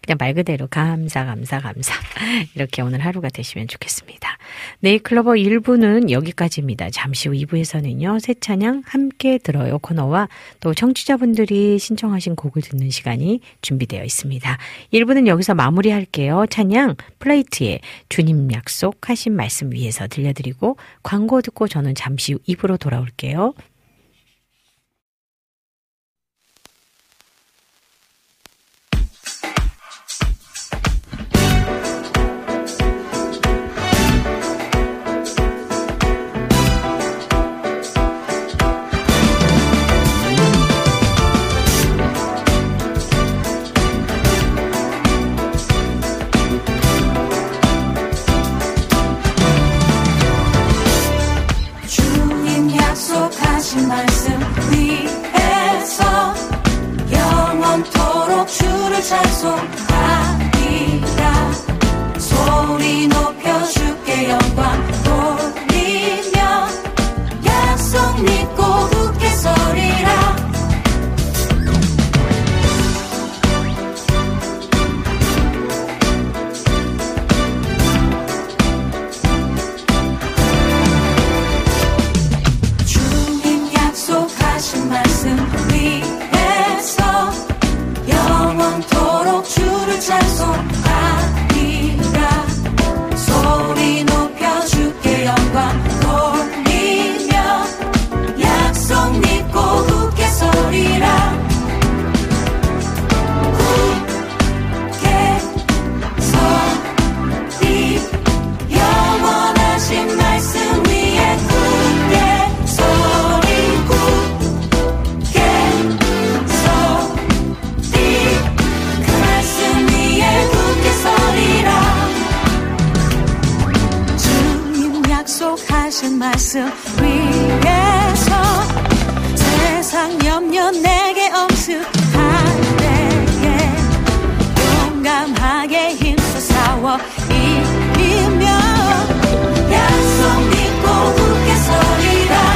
그냥 말 그대로 감사 감사 감사, 이렇게 오늘 하루가 되시면 좋겠습니다. 네잎클로버 1부는 여기까지입니다. 잠시 후 2부에서는요 새 찬양 함께 들어요 코너와 또 청취자분들이 신청하신 곡을 듣는 시간이 준비되어 있습니다. 1부는 여기서 마무리할게요. 찬양 플레이트에 주님 약속하신 말씀 위에서 들려드리고, 광고 듣고 저는 잠시 후 2부로 돌아올게요. 말씀 위에서 영원토록 주를 찬송하리라. 소리 높여 주께 영광 돌리며 약속 믿고 굳게 서리라. 말씀 위에서 영원토록 주 말씀 위에서 세상 염려 내게 엄습할 때에 용감하게 힘써 싸워 이기며 약속 믿고 굳게 서리라.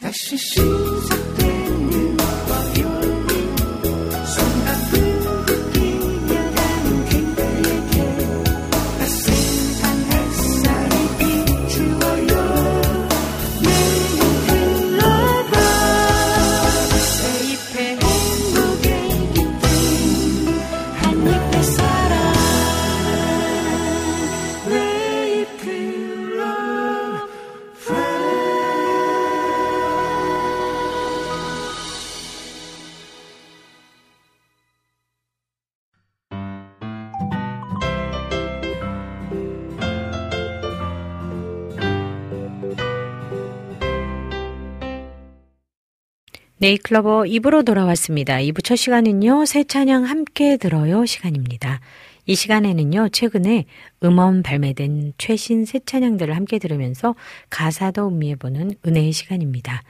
다시 시작되는 그 네잎클로버 2부로 돌아왔습니다. 2부 첫 시간은요, 새 찬양 함께 들어요 시간입니다. 이 시간에는요, 최근에 음원 발매된 최신 새 찬양들을 함께 들으면서 가사도 음미해보는 은혜의 시간입니다.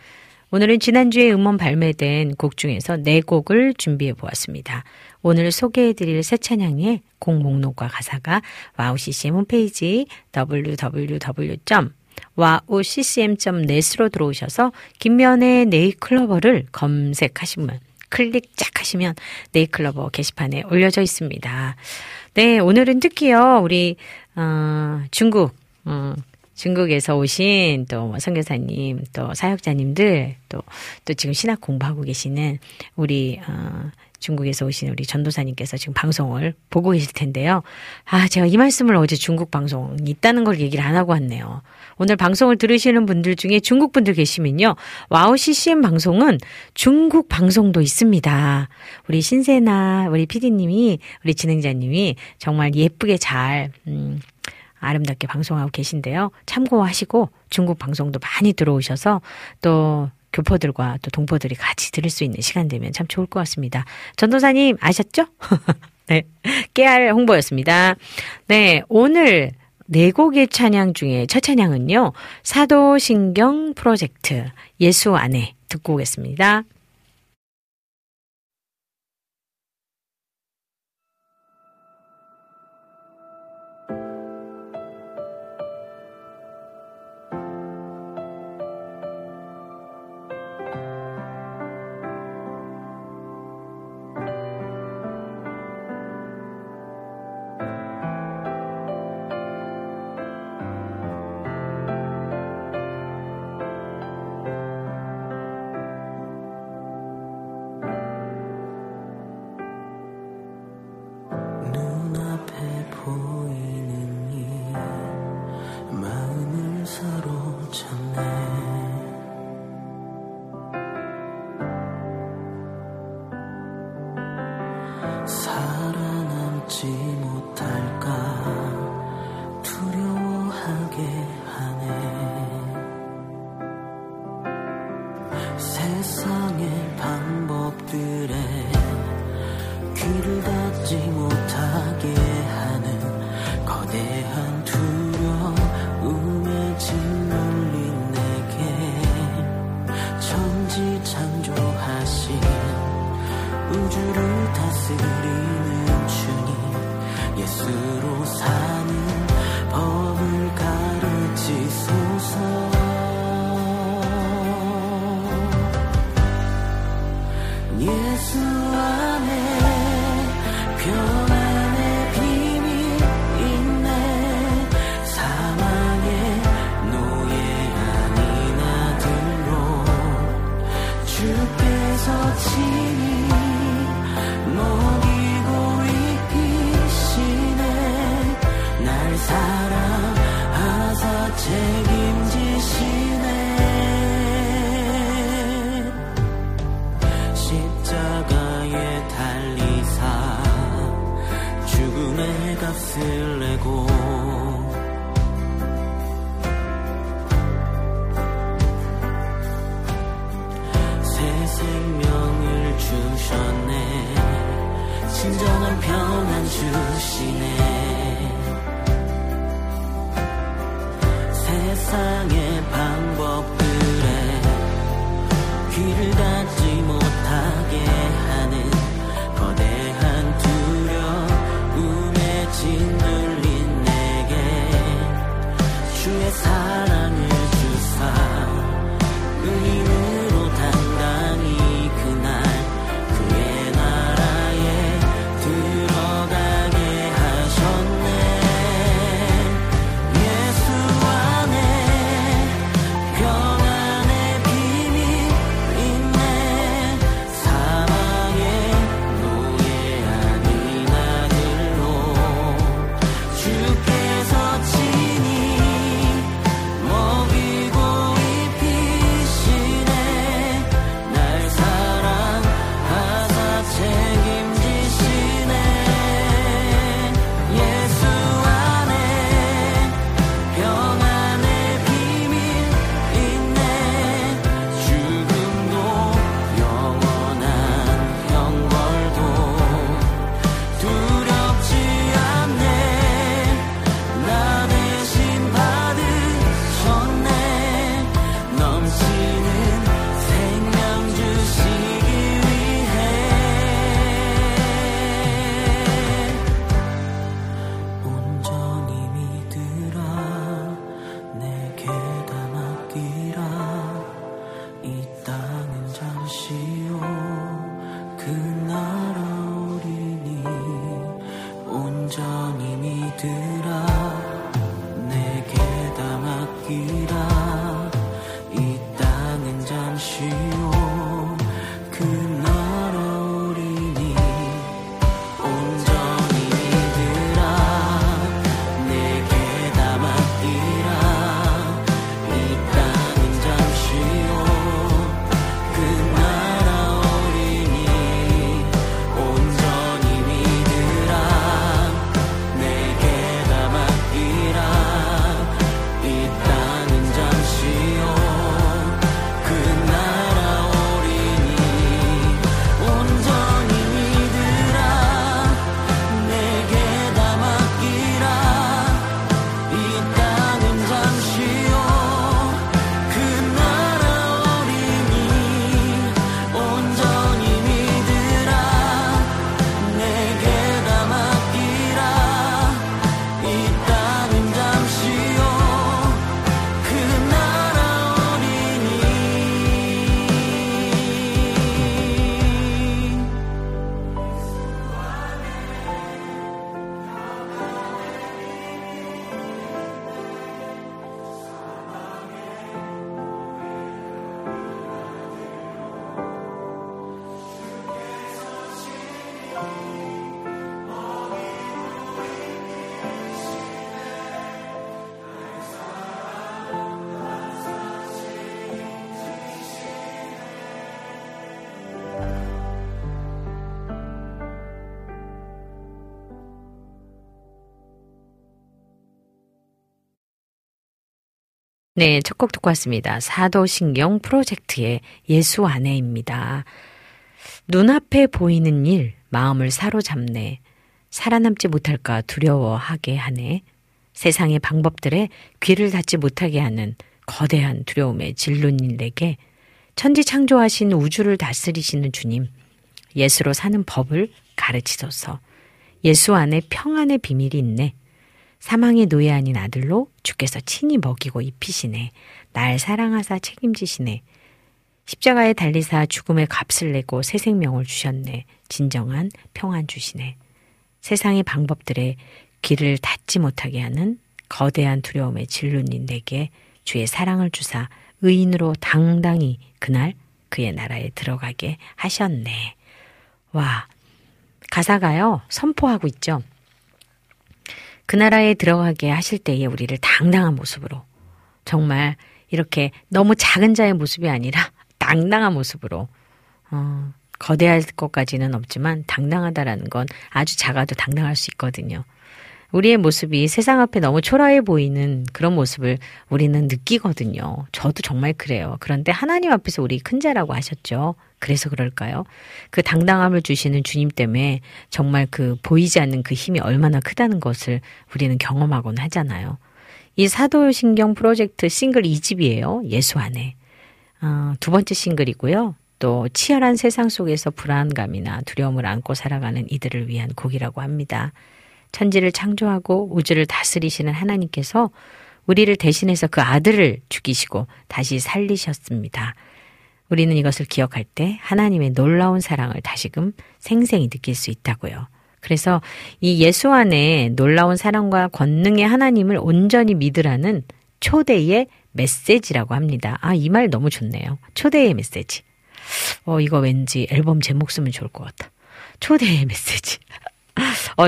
오늘은 지난주에 음원 발매된 곡 중에서 4곡을 준비해보았습니다. 오늘 소개해드릴 새 찬양의 곡 목록과 가사가 와우CCM 홈페이지 www.wowccm.net으로 들어오셔서 김면의 네잎클로버를 검색하시면, 클릭 쫙 하시면 네잎클로버 게시판에 올려져 있습니다. 네, 오늘은 특히요, 우리 중국에서 오신 또 선교사님, 또 사역자님들, 또 지금 신학 공부하고 계시는 우리 중국에서 오신 우리 전도사님께서 지금 방송을 보고 계실 텐데요. 아, 제가 이 말씀을 어제 중국 방송 있다는 걸 얘기를 안 하고 왔네요. 오늘 방송을 들으시는 분들 중에 중국 분들 계시면요, 와우 CCM 방송은 중국 방송도 있습니다. 우리 신세나 우리 PD님이, 우리 진행자님이 정말 예쁘게 잘 아름답게 방송하고 계신데요. 참고하시고 중국 방송도 많이 들어오셔서 또 교포들과 또 동포들이 같이 들을 수 있는 시간 되면 참 좋을 것 같습니다. 전도사님 아셨죠? 네, 깨알 홍보였습니다. 네, 오늘 4곡의 찬양 중에 첫 찬양은요, 사도신경 프로젝트 예수 안에 듣고 오겠습니다. 네, 첫 곡 듣고 왔습니다. 사도신경 프로젝트의 예수 안에입니다. 눈앞에 보이는 일, 마음을 사로잡네. 살아남지 못할까 두려워하게 하네. 세상의 방법들에 귀를 닫지 못하게 하는 거대한 두려움의 질문인 내게 천지 창조하신 우주를 다스리시는 주님, 예수로 사는 법을 가르치소서. 예수 안에 평안의 비밀이 있네. 사망의 노예 아닌 아들로 주께서 친히 먹이고 입히시네. 날 사랑하사 책임지시네. 십자가에 달리사 죽음의 값을 내고 새 생명을 주셨네. 진정한 평안 주시네. 세상의 방법들에 귀를 닫지 못하게 하는 거대한 두려움의 질문인 내게 주의 사랑을 주사 의인으로 당당히 그날 그의 나라에 들어가게 하셨네. 와, 가사가요 선포하고 있죠. 그 나라에 들어가게 하실 때에 우리를 당당한 모습으로, 정말 이렇게 너무 작은 자의 모습이 아니라 당당한 모습으로, 거대할 것까지는 없지만 당당하다라는 건 아주 작아도 당당할 수 있거든요. 우리의 모습이 세상 앞에 너무 초라해 보이는 그런 모습을 우리는 느끼거든요. 저도 정말 그래요. 그런데 하나님 앞에서 우리 큰 자라고 하셨죠. 그래서 그럴까요? 그 당당함을 주시는 주님 때문에 정말 그 보이지 않는 그 힘이 얼마나 크다는 것을 우리는 경험하곤 하잖아요. 이 사도신경 프로젝트 싱글 2집이에요. 예수 안에. 두 번째 싱글이고요. 또 치열한 세상 속에서 불안감이나 두려움을 안고 살아가는 이들을 위한 곡이라고 합니다. 천지를 창조하고 우주를 다스리시는 하나님께서 우리를 대신해서 그 아들을 죽이시고 다시 살리셨습니다. 우리는 이것을 기억할 때 하나님의 놀라운 사랑을 다시금 생생히 느낄 수 있다고요. 그래서 이 예수 안에 놀라운 사랑과 권능의 하나님을 온전히 믿으라는 초대의 메시지라고 합니다. 아, 이 말 너무 좋네요. 초대의 메시지. 이거 왠지 앨범 제목 쓰면 좋을 것 같다. 초대의 메시지.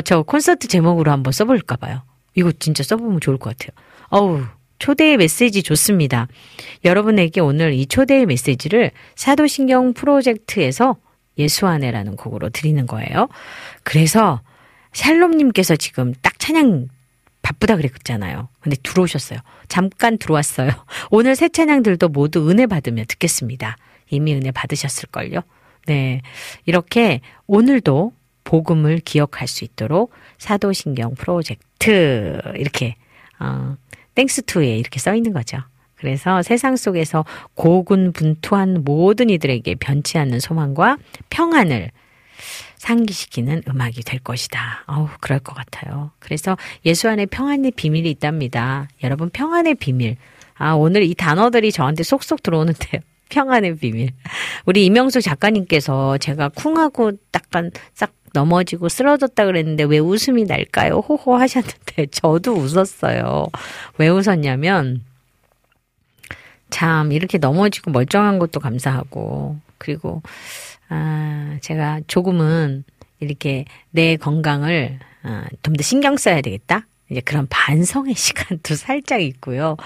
저 콘서트 제목으로 한번 써볼까 봐요. 이거 진짜 써보면 좋을 것 같아요. 어우, 초대의 메시지 좋습니다. 여러분에게 오늘 이 초대의 메시지를 사도신경 프로젝트에서 예수 안에라는 곡으로 드리는 거예요. 그래서 샬롬님께서 지금 딱 찬양 바쁘다 그랬잖아요. 근데 들어오셨어요. 잠깐 들어왔어요. 오늘 새 찬양들도 모두 은혜 받으며 듣겠습니다. 이미 은혜 받으셨을걸요. 네, 이렇게 오늘도 복음을 기억할 수 있도록 사도신경 프로젝트 이렇게 땡스 투에 이렇게 써 있는 거죠. 그래서 세상 속에서 고군분투한 모든 이들에게 변치 않는 소망과 평안을 상기시키는 음악이 될 것이다. 그럴 것 같아요. 그래서 예수 안에 평안의 비밀이 있답니다. 여러분, 평안의 비밀. 오늘 이 단어들이 저한테 쏙쏙 들어오는데요. 평안의 비밀. 우리 이명수 작가님께서 제가 쿵하고 약간 싹 넘어지고 쓰러졌다 그랬는데 왜 웃음이 날까요? 호호 하셨는데 저도 웃었어요. 왜 웃었냐면 참 이렇게 넘어지고 멀쩡한 것도 감사하고 그리고 제가 조금은 이렇게 내 건강을 좀 더 신경 써야 되겠다. 이제 그런 반성의 시간도 살짝 있고요.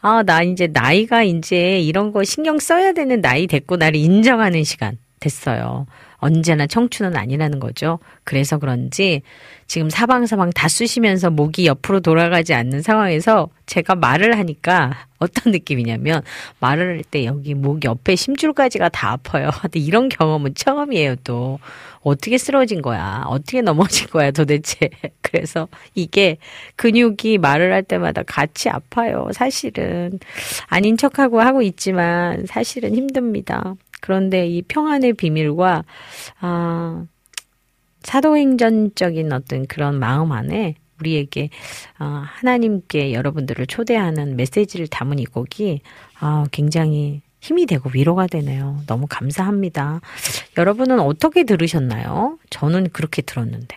아, 나 이제 나이가 이제 이런 거 신경 써야 되는 나이 됐고 나를 인정하는 시간 됐어요. 언제나 청춘은 아니라는 거죠. 그래서 그런지 지금 사방사방 다 쑤시면서 목이 옆으로 돌아가지 않는 상황에서 제가 말을 하니까 어떤 느낌이냐면 말을 할 때 여기 목 옆에 심줄까지가 다 아파요. 근데 이런 경험은 처음이에요. 또 어떻게 쓰러진 거야? 어떻게 넘어진 거야 도대체? 그래서 이게 근육이 말을 할 때마다 같이 아파요. 사실은 아닌 척하고 하고 있지만 사실은 힘듭니다. 그런데 이 평안의 비밀과 사도행전적인 어떤 그런 마음 안에 우리에게 하나님께 여러분들을 초대하는 메시지를 담은 이 곡이 굉장히 힘이 되고 위로가 되네요. 너무 감사합니다. 여러분은 어떻게 들으셨나요? 저는 그렇게 들었는데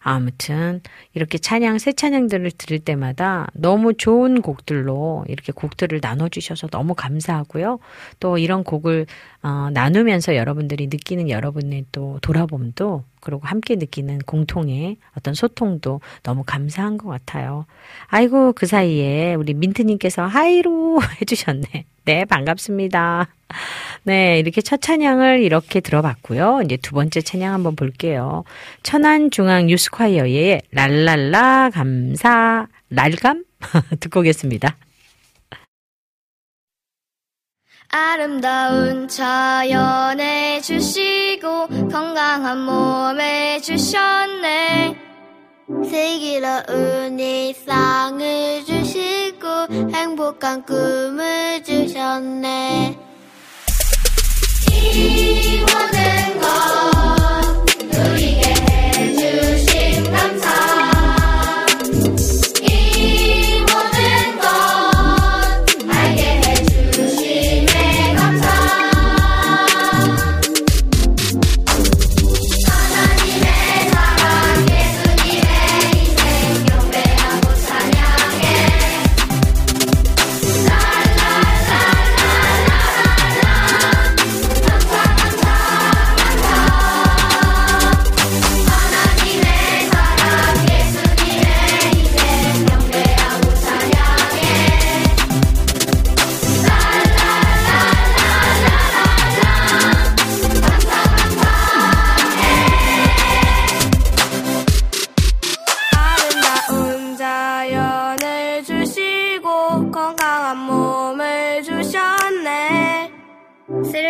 아무튼 이렇게 찬양, 새 찬양들을 들을 때마다 너무 좋은 곡들로 이렇게 곡들을 나눠주셔서 너무 감사하고요. 또 이런 곡을 나누면서 여러분들이 느끼는 여러분의 또 돌아봄도 그리고 함께 느끼는 공통의 어떤 소통도 너무 감사한 것 같아요. 아이고 그 사이에 우리 민트님께서 하이로 해주셨네. 네 반갑습니다. 네 이렇게 첫 찬양을 이렇게 들어봤고요. 이제 두 번째 찬양 한번 볼게요. 천안중앙뉴스콰이어의 랄랄라 감사 랄감 듣고 오겠습니다. 아름다운 자연에 주시고 건강한 몸에 주셨네. 슬기로운 일상을 주시고 행복한 꿈을 주셨네. 이 모든 것 우리에게 해주신 감사.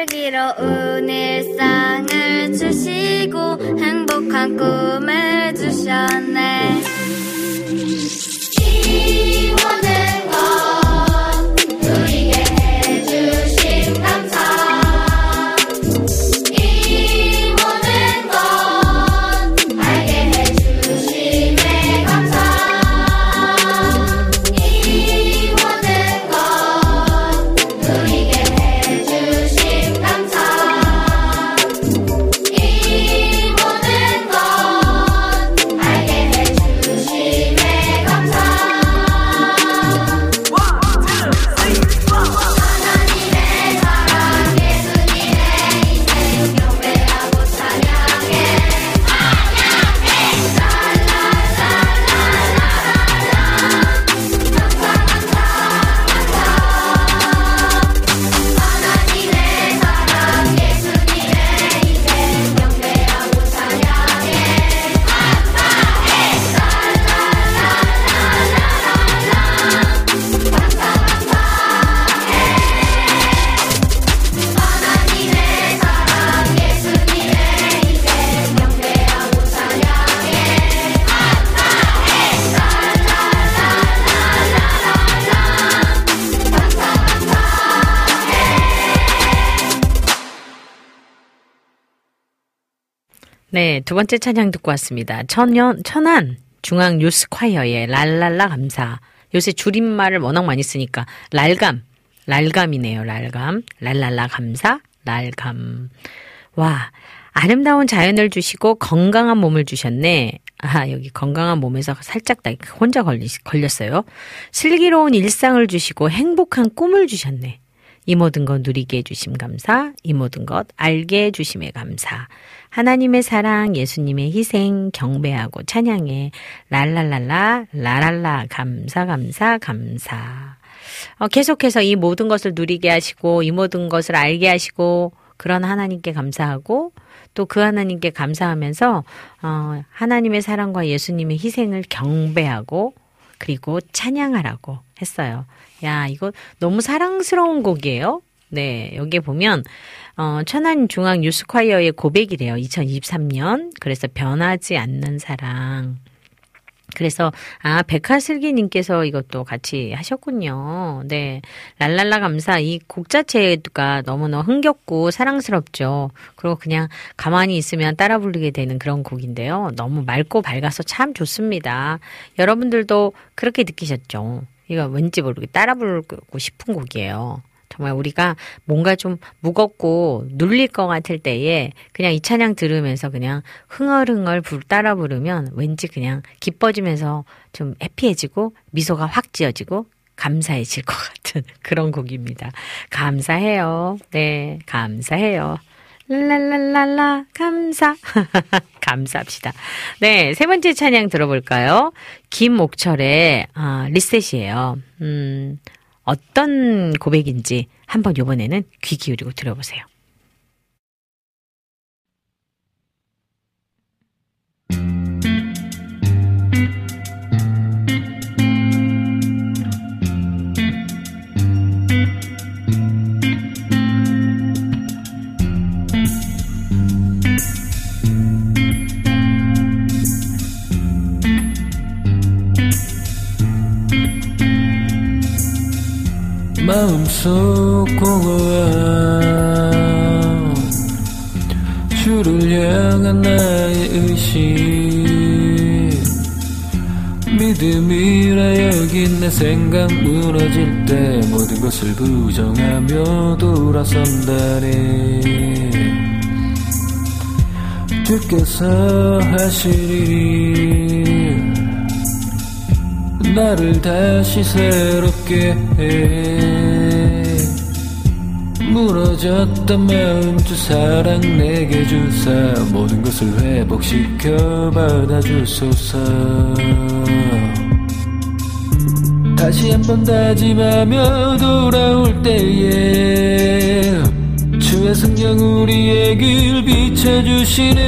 즐거운 일상을 주시고 행복한 꿈을 주셨네. 이 모든 것 우리에게 해주신 감사. 네, 두 번째 찬양 듣고 왔습니다. 천안 중앙 뉴스콰이어의 랄랄라 감사. 요새 줄임말을 워낙 많이 쓰니까 랄감이네요. 랄감. 랄랄라 감사. 날감. 와, 아름다운 자연을 주시고 건강한 몸을 주셨네. 아, 여기 건강한 몸에서 살짝 혼자 걸렸어요. 슬기로운 일상을 주시고 행복한 꿈을 주셨네. 이 모든 것 누리게 해주심 감사. 이 모든 것 알게 해주심에 감사. 하나님의 사랑, 예수님의 희생, 경배하고 찬양해. 랄랄랄라, 라랄라, 감사, 감사, 감사. 계속해서 이 모든 것을 누리게 하시고 이 모든 것을 알게 하시고 그런 하나님께 감사하고 또 그 하나님께 감사하면서 하나님의 사랑과 예수님의 희생을 경배하고 그리고 찬양하라고 했어요. 야, 이거 너무 사랑스러운 곡이에요. 네, 여기에 보면 천안중앙뉴스콰이어의 고백이래요. 2023년. 그래서 변하지 않는 사랑. 그래서 아, 백화슬기님께서 이것도 같이 하셨군요. 네, 랄랄라 감사. 이 곡 자체가 너무너무 흥겹고 사랑스럽죠. 그리고 그냥 가만히 있으면 따라 부르게 되는 그런 곡인데요. 너무 맑고 밝아서 참 좋습니다. 여러분들도 그렇게 느끼셨죠? 이거 왠지 모르게 따라 부르고 싶은 곡이에요. 정말 우리가 뭔가 좀 무겁고 눌릴 것 같을 때에 그냥 이 찬양 들으면서 그냥 흥얼흥얼 따라 부르면 왠지 그냥 기뻐지면서 좀 해피해지고 미소가 확 지어지고 감사해질 것 같은 그런 곡입니다. 감사해요. 네, 감사해요. 랄랄랄라 감사. 감사합시다. 네, 세 번째 찬양 들어볼까요? 김옥철의 리셋이에요. 어떤 고백인지 한번 이번에는 귀 기울이고 들어보세요. 마음속 고와 주를 향한 나의 의심 믿음이라 여긴 내 생각 무너질 때 모든 것을 부정하며 돌아선다네 주께서 하시리 나를 다시 새롭게 해 무너졌던 마음 주 사랑 내게 주사 모든 것을 회복시켜 받아주소서 다시 한번 다짐하며 돌아올 때에 주의 성령 우리의 길 비춰주시네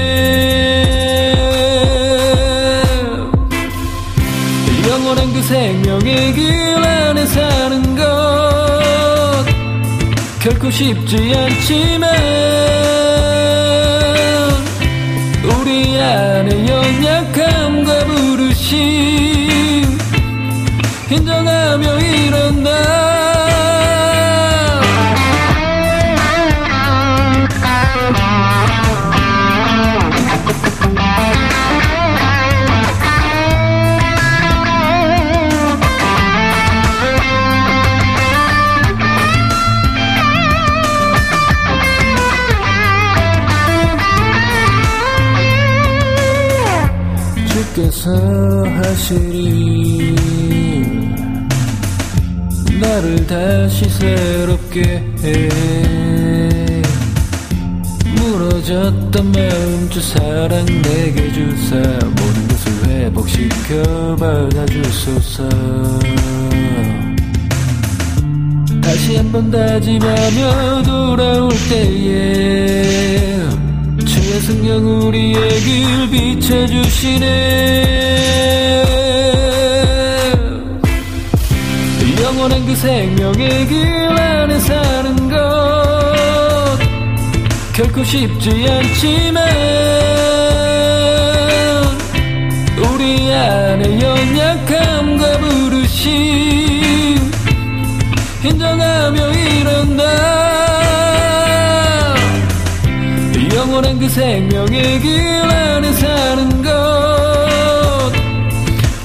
영원한 그 생명의 길 안에 사는 것 결코 쉽지 않지만 우리 안에 연약함과 부르심 인정하며 일어나 주께서 하시리 나를 다시 새롭게 해 무너졌던 마음 주 사랑 내게 주사 모든 것을 회복시켜 받아주소서 다시 한번 다짐하며 돌아올 때에 주의 성령 우리의 길 비춰주시네 영원한 그 생명의 길 안에 사는 것 결코 쉽지 않지만 우리 안에 연약함과 부르심 인정하며 일어나 영원한 그 생명의 길 안에 사는 것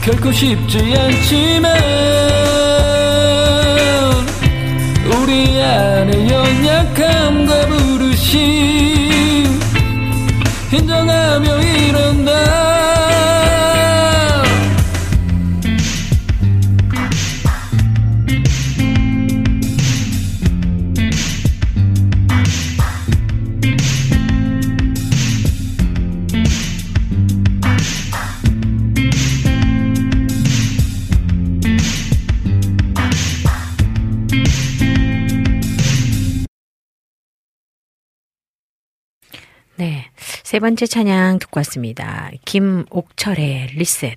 결코 쉽지 않지만 우리 안에 연약함과 부르심 네, 세 번째 찬양 듣고 왔습니다. 김옥철의 리셋,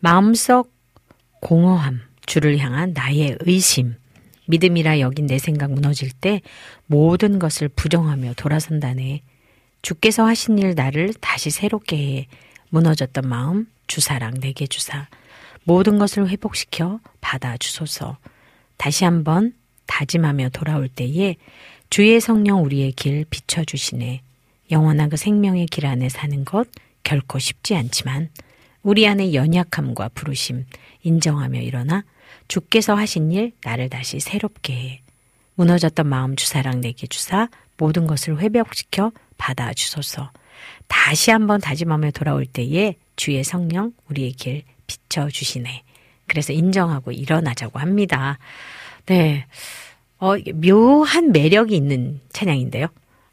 마음속 공허함, 주를 향한 나의 의심, 믿음이라 여긴 내 생각 무너질 때 모든 것을 부정하며 돌아선다네. 주께서 하신 일 나를 다시 새롭게 해. 무너졌던 마음 주사랑 내게 주사, 모든 것을 회복시켜 받아주소서. 다시 한번 다짐하며 돌아올 때에 주의 성령 우리의 길 비춰주시네. 영원한 그 생명의 길 안에 사는 것 결코 쉽지 않지만 우리 안의 연약함과 부르심 인정하며 일어나 주께서 하신 일 나를 다시 새롭게 해. 무너졌던 마음 주사랑 내게 주사, 모든 것을 회복시켜 받아주소서. 다시 한번 다짐하며 돌아올 때에 주의 성령 우리의 길 비춰주시네. 그래서 인정하고 일어나자고 합니다. 네, 묘한 매력이 있는 찬양인데요.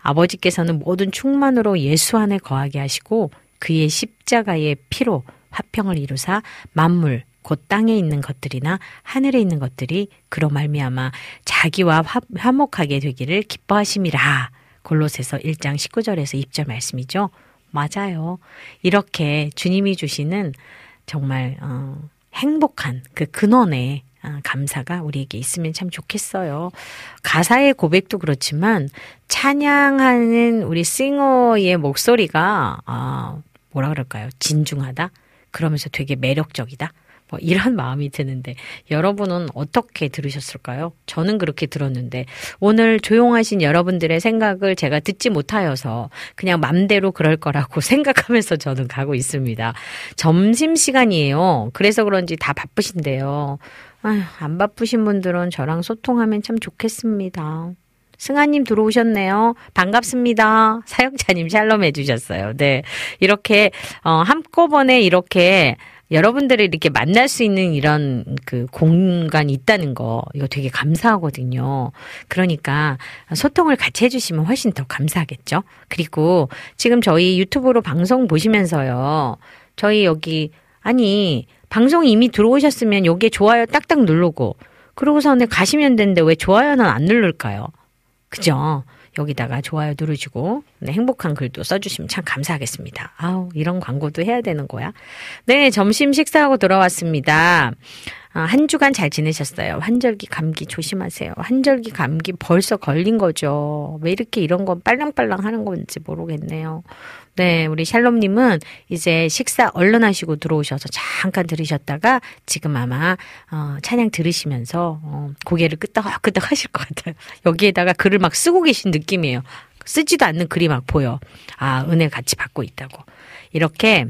아버지께서는 모든 충만으로 예수 안에 거하게 하시고 그의 십자가의 피로 화평을 이루사 만물 곧 땅에 있는 것들이나 하늘에 있는 것들이 그로 말미암아 자기와 화목하게 되기를 기뻐하심이라. 골로새서 1장 19절에서 2절 말씀이죠. 맞아요. 이렇게 주님이 주시는 정말 행복한 그 근원의 감사가 우리에게 있으면 참 좋겠어요. 가사의 고백도 그렇지만 찬양하는 우리 싱어의 목소리가 뭐라 그럴까요? 진중하다? 그러면서 되게 매력적이다? 뭐 이런 마음이 드는데 여러분은 어떻게 들으셨을까요? 저는 그렇게 들었는데 오늘 조용하신 여러분들의 생각을 제가 듣지 못하여서 그냥 맘대로 그럴 거라고 생각하면서 저는 가고 있습니다. 점심시간이에요. 그래서 그런지 다 바쁘신데요. 아휴, 안 바쁘신 분들은 저랑 소통하면 참 좋겠습니다. 승아님 들어오셨네요. 반갑습니다. 사역자님 샬롬 해주셨어요. 네, 이렇게 한꺼번에 이렇게 여러분들을 이렇게 만날 수 있는 이런 그 공간이 있다는 거, 이거 되게 감사하거든요. 그러니까 소통을 같이 해주시면 훨씬 더 감사하겠죠. 그리고 지금 저희 유튜브로 방송 보시면서요. 저희 여기, 아니 방송 이미 들어오셨으면 여기에 좋아요 딱딱 누르고 그러고서는 가시면 되는데 왜 좋아요는 안 누를까요? 그죠? 여기다가 좋아요 누르시고 네, 행복한 글도 써주시면 참 감사하겠습니다. 아우, 이런 광고도 해야 되는 거야? 네, 점심 식사하고 돌아왔습니다. 한 주간 잘 지내셨어요? 환절기 감기 조심하세요. 환절기 감기 벌써 걸린 거죠. 왜 이렇게 이런 건 빨랑빨랑 하는 건지 모르겠네요. 네, 우리 샬롬님은 이제 식사 얼른 하시고 들어오셔서 잠깐 들으셨다가 지금 아마 찬양 들으시면서 고개를 끄덕끄덕 하실 것 같아요. 여기에다가 글을 막 쓰고 계신 느낌이에요. 쓰지도 않는 글이 막 보여. 아, 은혜 같이 받고 있다고. 이렇게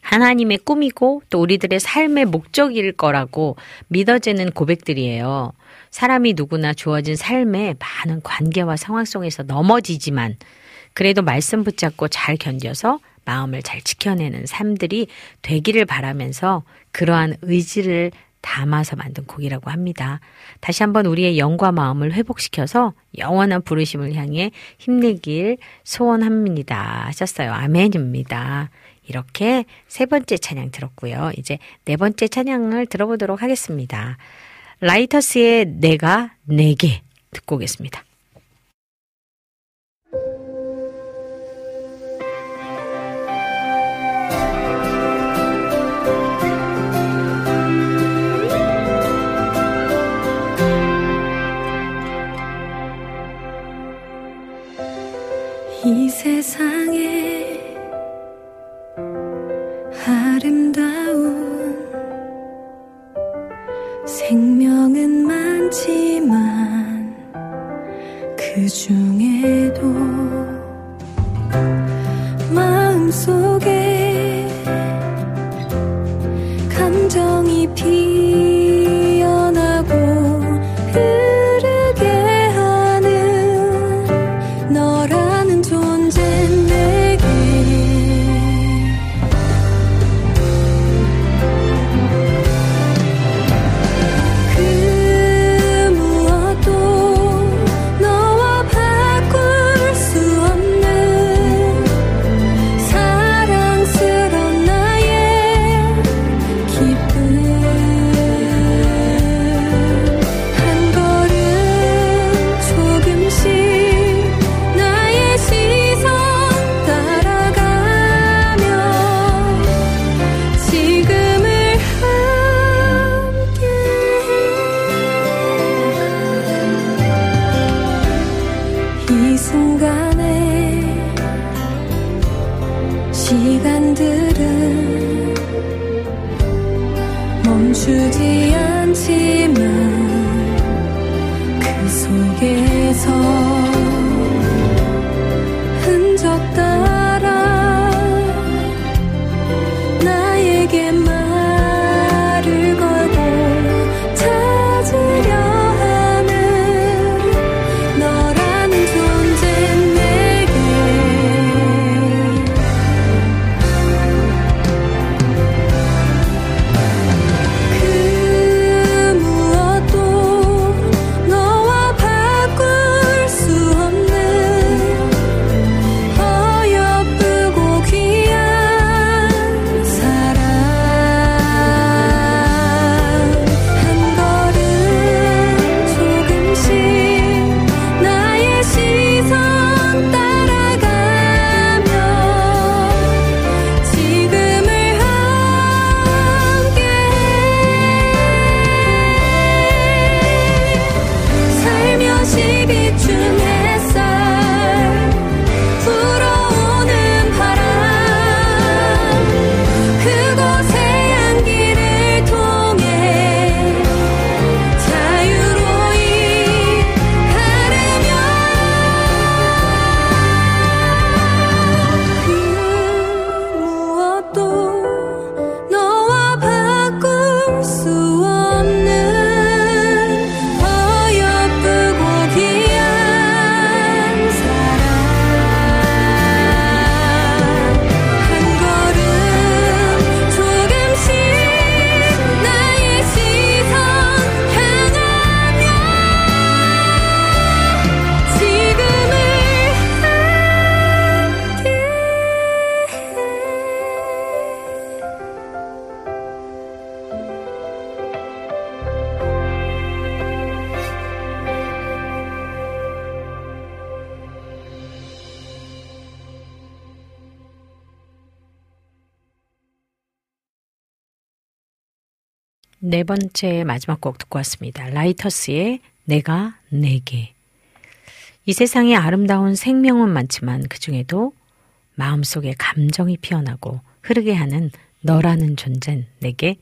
하나님의 꿈이고 또 우리들의 삶의 목적일 거라고 믿어지는 고백들이에요. 사람이 누구나 주어진 삶의 많은 관계와 상황 속에서 넘어지지만 그래도 말씀 붙잡고 잘 견뎌서 마음을 잘 지켜내는 삶들이 되기를 바라면서 그러한 의지를 담아서 만든 곡이라고 합니다. 다시 한번 우리의 영과 마음을 회복시켜서 영원한 부르심을 향해 힘내길 소원합니다 하셨어요. 아멘입니다. 이렇게 세 번째 찬양 들었고요. 이제 네 번째 찬양을 들어보도록 하겠습니다. 라이터스의 내가 내게 듣고 오겠습니다. 이 세상에 아름다운 생명은 많지만 그 중에도 마음속에 감정이 피어나고 나의 순간의 시간들은 멈추지 않지만 그 속에서 흔적 따라 나에게 말을 걸고 찾으려 하는 너라는 존재 내게 그 무엇도 너와 바꿀 수 없는 어여쁘고 귀한 사랑. 한 걸음 조금씩 나의 시선 따라가며 지금을 함께해. 살며시 비춘 햇살, 불어오는 바람, 그곳의 향기를 통해 자유로이 가르며 그 무엇도 너와 바꿀 수 없는 어여쁘고 귀한 사랑. 한 걸음 조금씩 나의 시선 향하며 지금을 함께해. 네 번째 마지막 곡 듣고 왔습니다. 라이터스의 내가 내게. 이 세상에 아름다운 생명은 많지만 그중에도 마음속에 감정이 피어나고 흐르게 하는 너라는 존재 내게,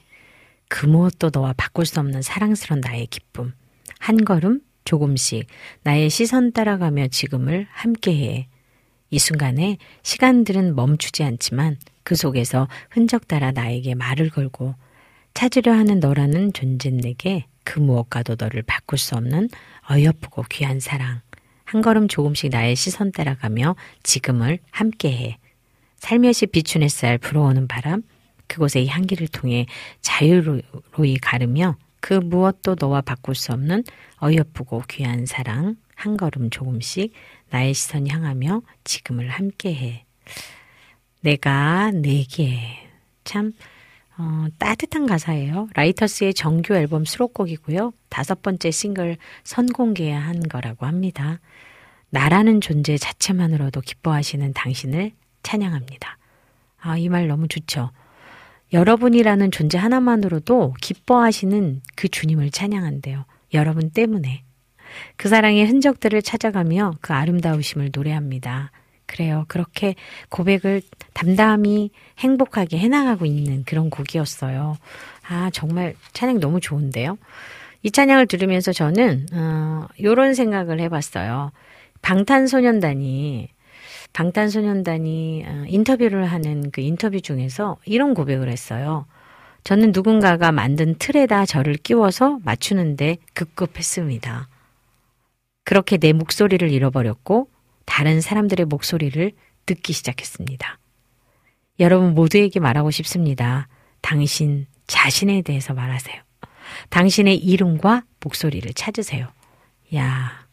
그 무엇도 너와 바꿀 수 없는 사랑스러운 나의 기쁨. 한 걸음 조금씩 나의 시선 따라가며 지금을 함께해. 이 순간에 시간들은 멈추지 않지만 그 속에서 흔적 따라 나에게 말을 걸고 찾으려 하는 너라는 존재 내게, 그 무엇과도 너를 바꿀 수 없는 어여쁘고 귀한 사랑. 한 걸음 조금씩 나의 시선 따라가며 지금을 함께해. 살며시 비춘 햇살, 불어오는 바람, 그곳의 향기를 통해 자유로이 가르며 그 무엇도 너와 바꿀 수 없는 어여쁘고 귀한 사랑. 한 걸음 조금씩 나의 시선 향하며 지금을 함께해. 내가 내게. 참 따뜻한 가사예요. 라이터스의 정규 앨범 수록곡이고요. 5번째 싱글 선공개에 한 거라고 합니다. 나라는 존재 자체만으로도 기뻐하시는 당신을 찬양합니다. 아, 이 말 너무 좋죠. 여러분이라는 존재 하나만으로도 기뻐하시는 그 주님을 찬양한대요. 여러분 때문에. 그 사랑의 흔적들을 찾아가며 그 아름다우심을 노래합니다. 그래요. 그렇게 고백을 담담히 행복하게 해나가고 있는 그런 곡이었어요. 아, 정말 찬양 너무 좋은데요. 이 찬양을 들으면서 저는 이런 생각을 해봤어요. 방탄소년단이 인터뷰를 하는 그 인터뷰 중에서 이런 고백을 했어요. 저는 누군가가 만든 틀에다 저를 끼워서 맞추는데 급급했습니다. 그렇게 내 목소리를 잃어버렸고 다른 사람들의 목소리를 듣기 시작했습니다. 여러분 모두에게 말하고 싶습니다. 당신 자신에 대해서 말하세요. 당신의 이름과 목소리를 찾으세요. 야,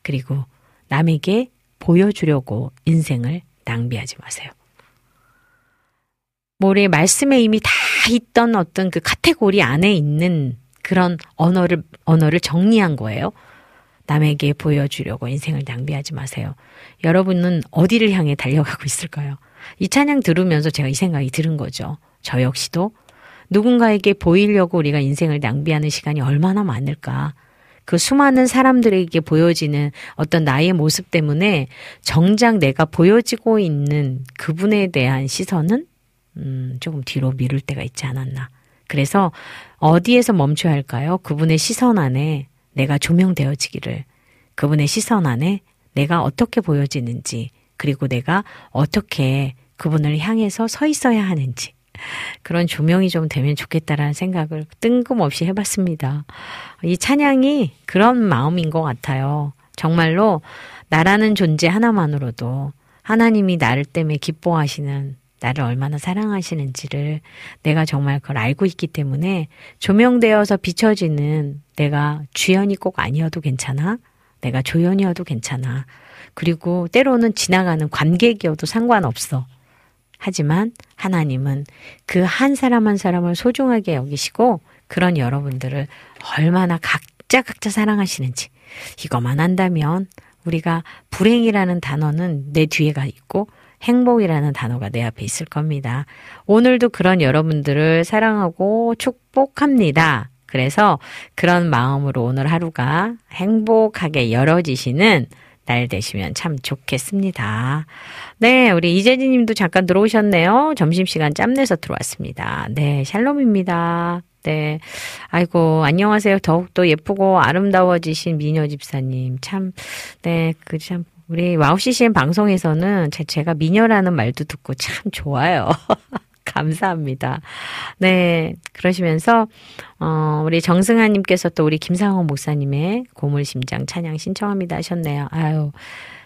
그리고 남에게 보여주려고 인생을 낭비하지 마세요. 모래 말씀에 이미 다 있던 어떤 그 카테고리 안에 있는 그런 언어를 정리한 거예요. 남에게 보여주려고 인생을 낭비하지 마세요. 여러분은 어디를 향해 달려가고 있을까요? 이 찬양 들으면서 제가 이 생각이 들은 거죠. 저 역시도 누군가에게 보이려고 우리가 인생을 낭비하는 시간이 얼마나 많을까. 그 수많은 사람들에게 보여지는 어떤 나의 모습 때문에 정작 내가 보여지고 있는 그분에 대한 시선은 조금 뒤로 미룰 때가 있지 않았나. 그래서 어디에서 멈춰야 할까요? 그분의 시선 안에 내가 조명되어지기를, 그분의 시선 안에 내가 어떻게 보여지는지, 그리고 내가 어떻게 그분을 향해서 서 있어야 하는지, 그런 조명이 좀 되면 좋겠다라는 생각을 뜬금없이 해봤습니다. 이 찬양이 그런 마음인 것 같아요. 정말로 나라는 존재 하나만으로도 하나님이 나를 때문에 기뻐하시는, 나를 얼마나 사랑하시는지를 내가 정말 그걸 알고 있기 때문에 조명되어서 비춰지는 내가 주연이 꼭 아니어도 괜찮아, 내가 조연이어도 괜찮아, 그리고 때로는 지나가는 관객이어도 상관없어. 하지만 하나님은 그 한 사람 한 사람을 소중하게 여기시고 그런 여러분들을 얼마나 각자 사랑하시는지, 이것만 한다면 우리가 불행이라는 단어는 내 뒤에가 있고 행복이라는 단어가 내 앞에 있을 겁니다. 오늘도 그런 여러분들을 사랑하고 축복합니다. 그래서 그런 마음으로 오늘 하루가 행복하게 열어지시는 날 되시면 참 좋겠습니다. 네, 우리 이재진 님도 잠깐 들어오셨네요. 점심시간 짬내서 들어왔습니다. 네, 샬롬입니다. 네, 아이고 안녕하세요. 더욱더 예쁘고 아름다워지신 미녀 집사님. 참, 네, 그 참 우리 와우CCM 방송에서는 제가 미녀라는 말도 듣고 참 좋아요. 감사합니다. 네, 그러시면서 우리 정승아님께서 또 우리 김상호 목사님의 고물심장 찬양 신청합니다 하셨네요. 아유,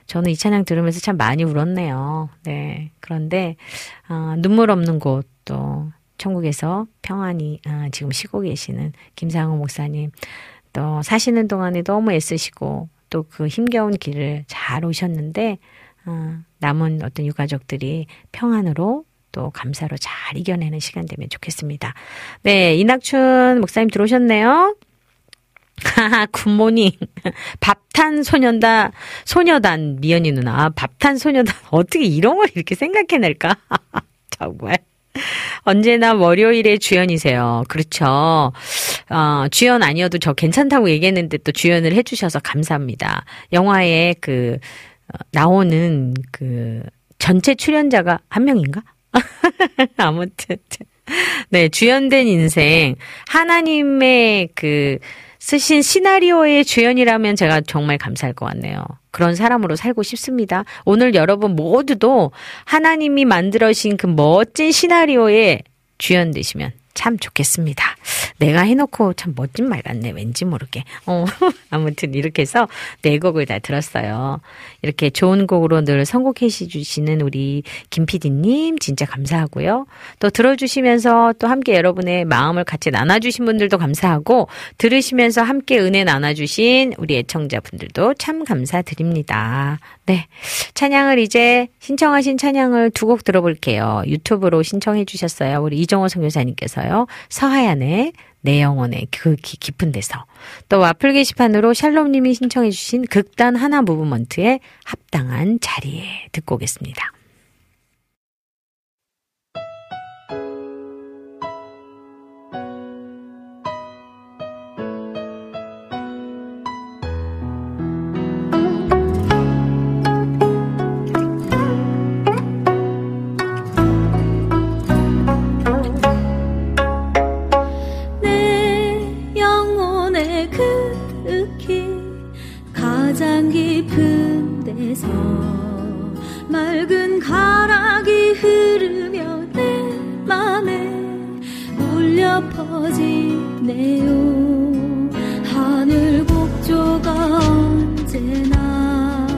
저는 이 찬양 들으면서 참 많이 울었네요. 네, 그런데 눈물 없는 곳, 또 천국에서 평안히 지금 쉬고 계시는 김상호 목사님, 또 사시는 동안에 너무 애쓰시고 또 그 힘겨운 길을 잘 오셨는데 남은 어떤 유가족들이 평안으로 또 감사로 잘 이겨내는 시간 되면 좋겠습니다. 네, 이낙춘 목사님 들어오셨네요. 굿모닝. 밥탄 소녀단 미연이 누나. 밥탄 소녀단 어떻게 이런 걸 이렇게 생각해낼까? 정말. 언제나 월요일에 주연이세요. 그렇죠. 주연 아니어도 저 괜찮다고 얘기했는데 또 주연을 해주셔서 감사합니다. 영화에 그 나오는 그 전체 출연자가 한 명인가? 아무튼 네, 주연된 인생, 하나님의 그 쓰신 시나리오의 주연이라면 제가 정말 감사할 것 같네요. 그런 사람으로 살고 싶습니다. 오늘 여러분 모두도 하나님이 만들어신 그 멋진 시나리오에 주연되시면 참 좋겠습니다. 내가 해놓고 참 멋진 말 같네, 왠지 모르게. 아무튼 이렇게 해서 네 곡을 다 들었어요. 이렇게 좋은 곡으로 늘 선곡해 주시는 우리 김PD님 진짜 감사하고요. 또 들어주시면서 또 함께 여러분의 마음을 같이 나눠주신 분들도 감사하고, 들으시면서 함께 은혜 나눠주신 우리 애청자분들도 참 감사드립니다. 네, 찬양을 이제 신청하신 찬양을 두 곡 들어볼게요. 유튜브로 신청해 주셨어요. 우리 이정호 선교사님께서요, 서하얀의 내 영혼의 그 깊은 데서, 또 와플 게시판으로 샬롬님이 신청해 주신 극단 하나 무브먼트의 합당한 자리에 듣고 오겠습니다. 가장 깊은 데서 맑은 가락이 흐르며 내 맘에 울려 퍼지네요. 하늘 곡조가 언제나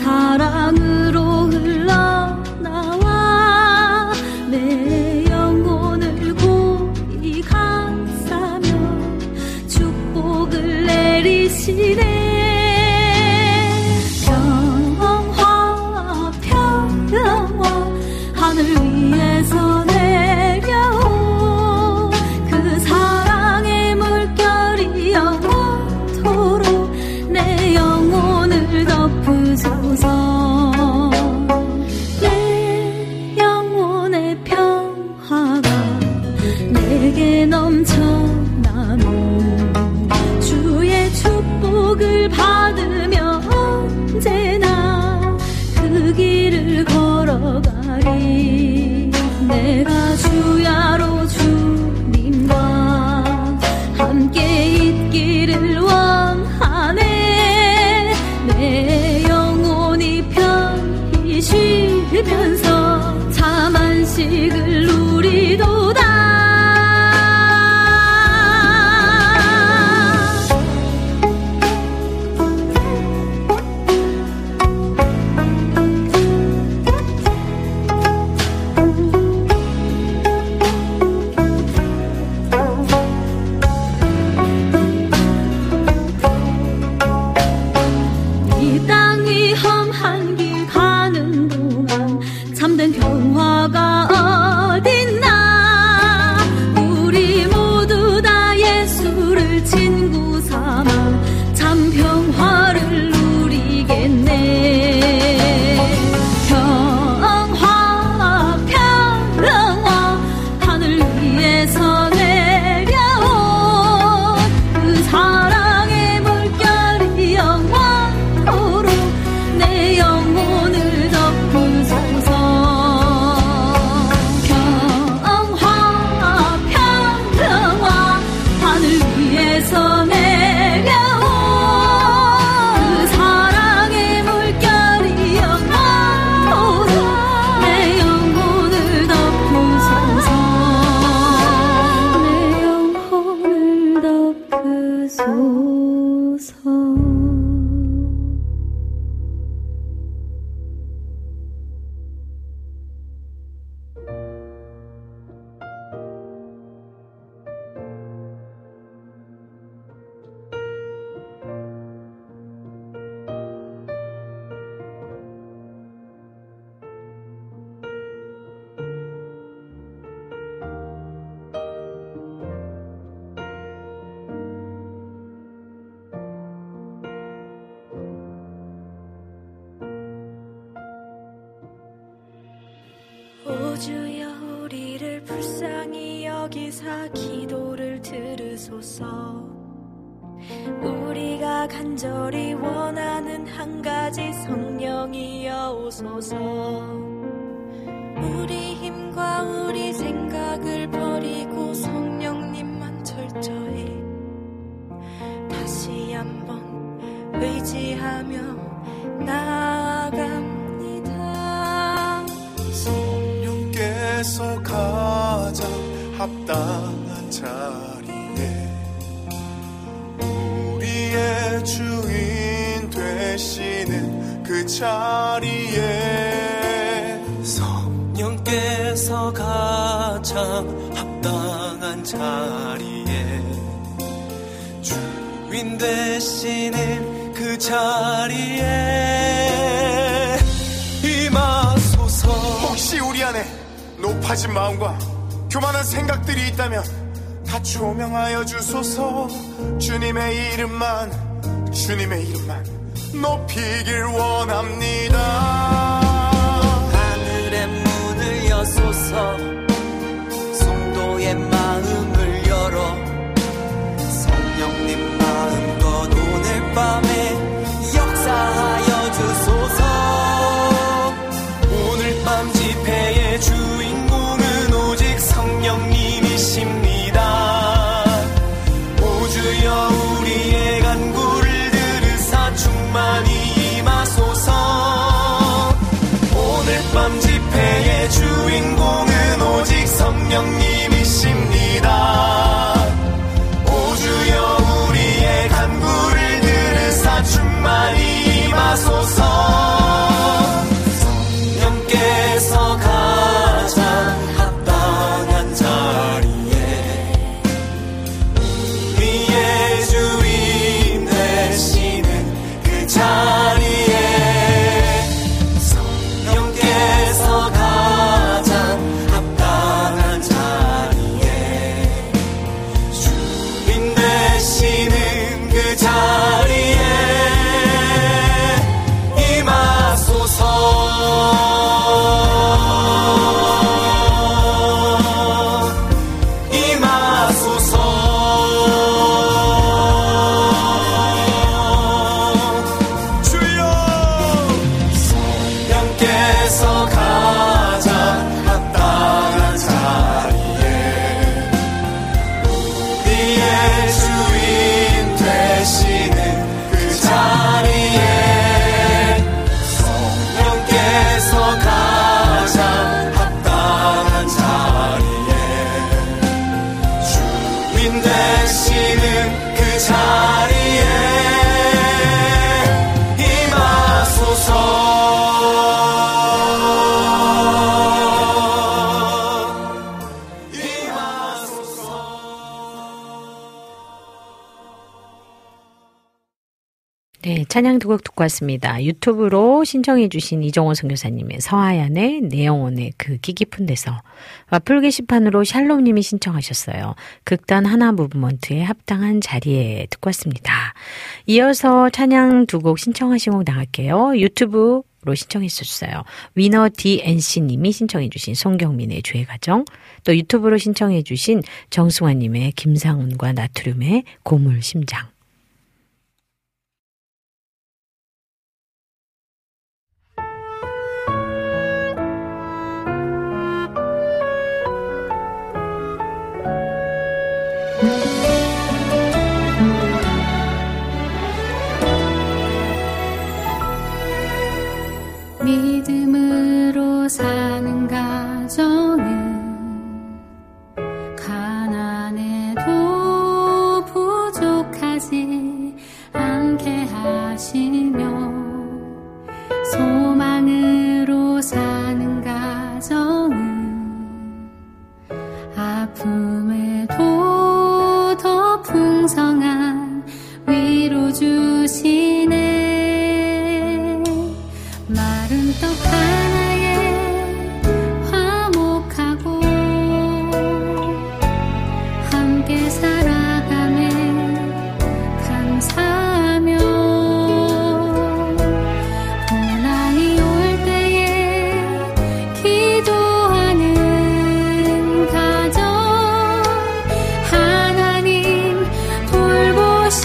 사랑으로 흘러나와 내 영혼을 고이 감싸며 축복을 내리시네. 내 영혼을 덮으소서. 내가 주야로 주님과 함께 있기를 원하네. 내 영혼이 편히 쉬면서 참 안식을 누리도다. 주여 우리를 불쌍히 여기사 기도를 들으소서. 우리가 간절히 원하는 한 가지 성령이여 오소서. 우리 힘과 우리 생각을 버리고 성령님만 철저히 다시 한번 의지하며 나아갑니다. 서 가장 합당한 자리에 우리의 주인 되시는 그 자리에 성령께서 가장 합당한 자리에 주인 되시는 그 자리에 임하소서. 혹시 우리 안에 높아진 마음과 교만한 생각들이 있다면 다 조명하여 주소서. 주님의 이름만 높이길 원합니다. 하늘의 문을 여소서. 성도의 마음을 열어 성령님 마음껏 오늘 밤에 역사하여 주소서. 오늘 밤 집회의 주 성령님이십니다. 오주여 우리의 간구를 들으사 충만히 임하소서. 오늘 밤 집회의 주인공은 오직 성령님이십니다. 오주여 우리의 간구를 들으사 충만히 임하소서. 성령께서 가자 자리에 성령께서 가장 합당한 자리에 찬양 두 곡 듣고 왔습니다. 유튜브로 신청해 주신 이정호 선교사님의 서하얀의 내 영혼의 그 기 깊은 데서, 와플 게시판으로 샬롬님이 신청하셨어요. 극단 하나 무브먼트의 합당한 자리에 듣고 왔습니다. 이어서 찬양 두 곡 신청하신 곡 나갈게요. 유튜브 로 신청해 주셨어요. 위너 DNC님이 신청해 주신 송경민의 죄가정, 또 유튜브로 신청해 주신 정승환님의 김상훈과 나트륨의 고물심장. 믿음으로 사는 가정은 가난해도 부족하지 않게 하시며, 소망으로 사는 가정은 아픔에도 더 풍성한 위로 주시네. 하나에 화목하고 함께 살아가며 감사하며, 고난이 올 때에 기도하는 가정, 하나님 돌보시.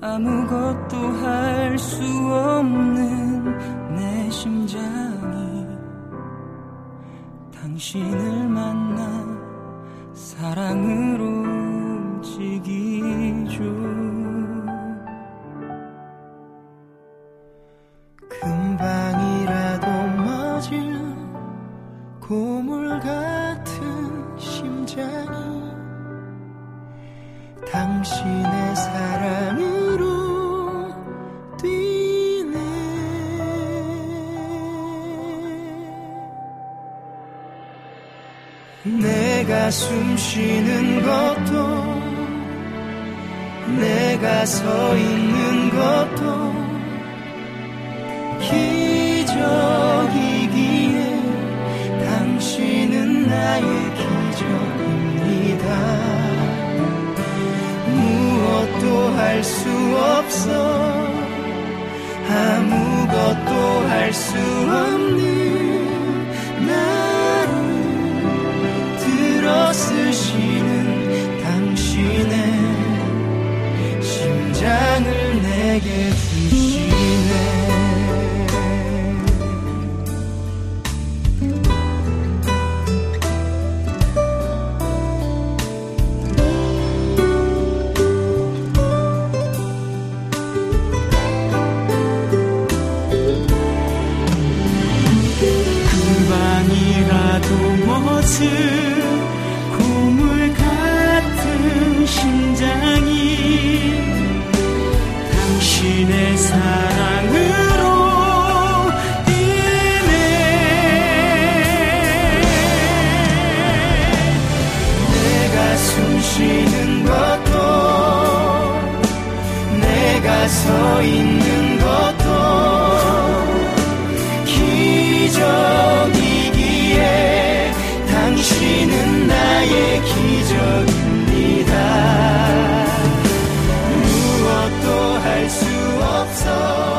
아무것도 할 수 없는 내 심장이 당신을 만나 사랑으로 움직이죠. 금방이라도 맞을 고물 같은 심장이 당신의 사랑으로 내가 숨쉬는 것도 내가 서 있는 것도 기적이기에 당신은 나의 기적입니다. 무엇도 할 수 없어 아무것도 할 수 없는 나를 있는 것도 내가 서 있는 것도 기적이기에 당신은 나의 기적입니다. 무엇도 할 수 없어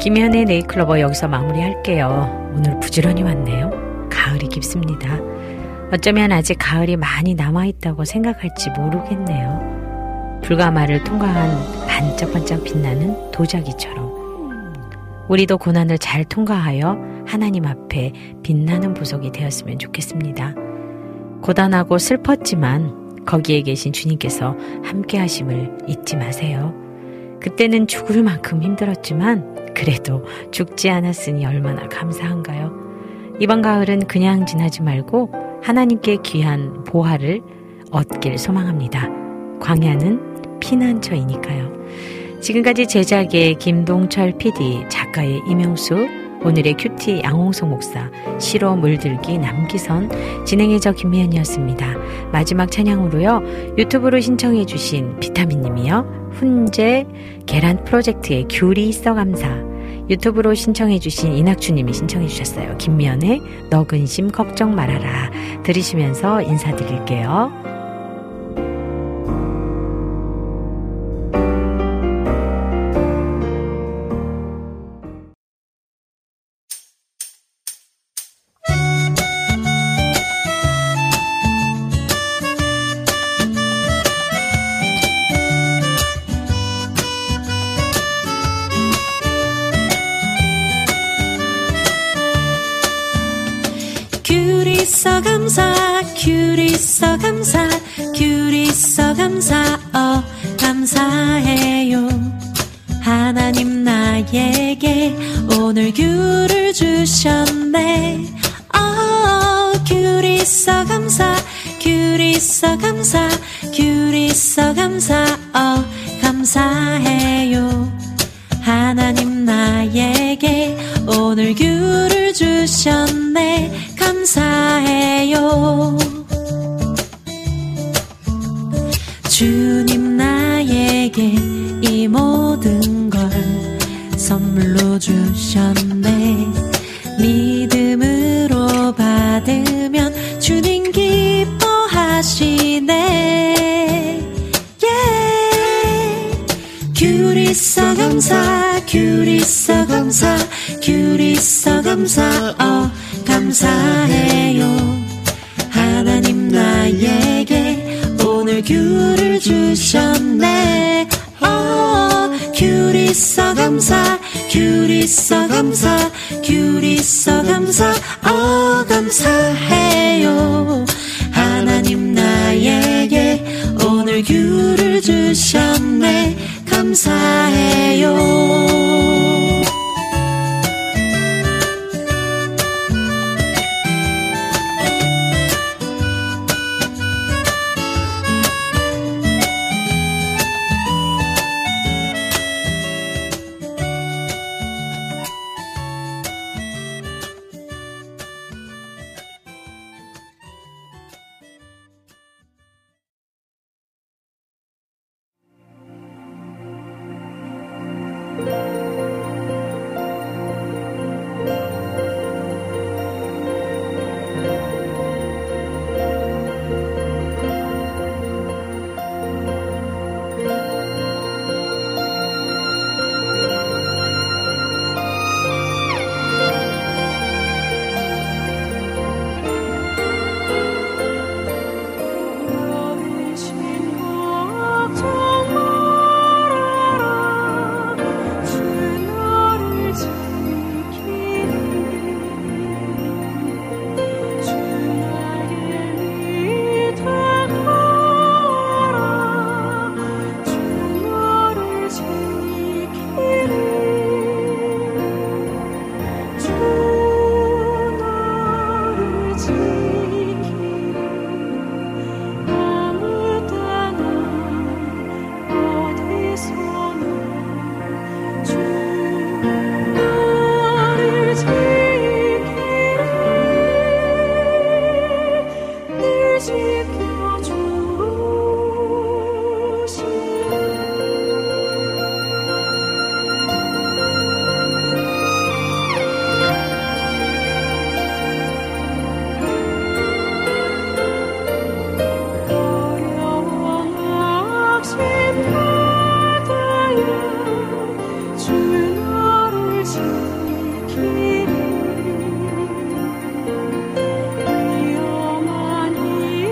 김현의 네잎클로버 여기서 마무리할게요. 오늘 부지런히 왔네요. 가을이 깊습니다. 어쩌면 아직 가을이 많이 남아있다고 생각할지 모르겠네요. 불가마를 통과한 반짝반짝 빛나는 도자기처럼 우리도 고난을 잘 통과하여 하나님 앞에 빛나는 보석이 되었으면 좋겠습니다. 고단하고 슬펐지만 거기에 계신 주님께서 함께 하심을 잊지 마세요. 그때는 죽을 만큼 힘들었지만 그래도 죽지 않았으니 얼마나 감사한가요? 이번 가을은 그냥 지나지 말고 하나님께 귀한 보화를 얻길 소망합니다. 광야는 피난처이니까요. 지금까지 제작의 김동철 PD, 작가의 임영수, 오늘의 큐티 양홍석 목사, 시로 물들기 남기선, 진행의 저 김미연이었습니다. 마지막 찬양으로요. 유튜브로 신청해 주신 비타민님이요. 훈제 계란 프로젝트의 귤이 있어 감사. 유튜브로 신청해 주신 이낙주님이 신청해 주셨어요. 김미연의 너 근심 걱정 말아라. 들으시면서 인사드릴게요. 감사해요 하나님 나에게 오늘 귤을 주셨네 귤 있어 감사 귤 있어 감사 귤 있어 감사 감사해요 하나님 나에게 오늘 귤을 주셨네 감사해요 주님 나에게 이 모든 걸 선물로 주셨네 믿음으로 받으면 주님 기뻐하시네 yeah. 귤 있어 감사 귤 있어 감사 귤 있어 감사 감사해요 하나님 나에게 오늘 귤을 주셨네 귤 있어 감사 귤 있어 감사 귤 있어 감사 감사해요 하나님 나에게 오늘 귤을 주셨네 감사해요 주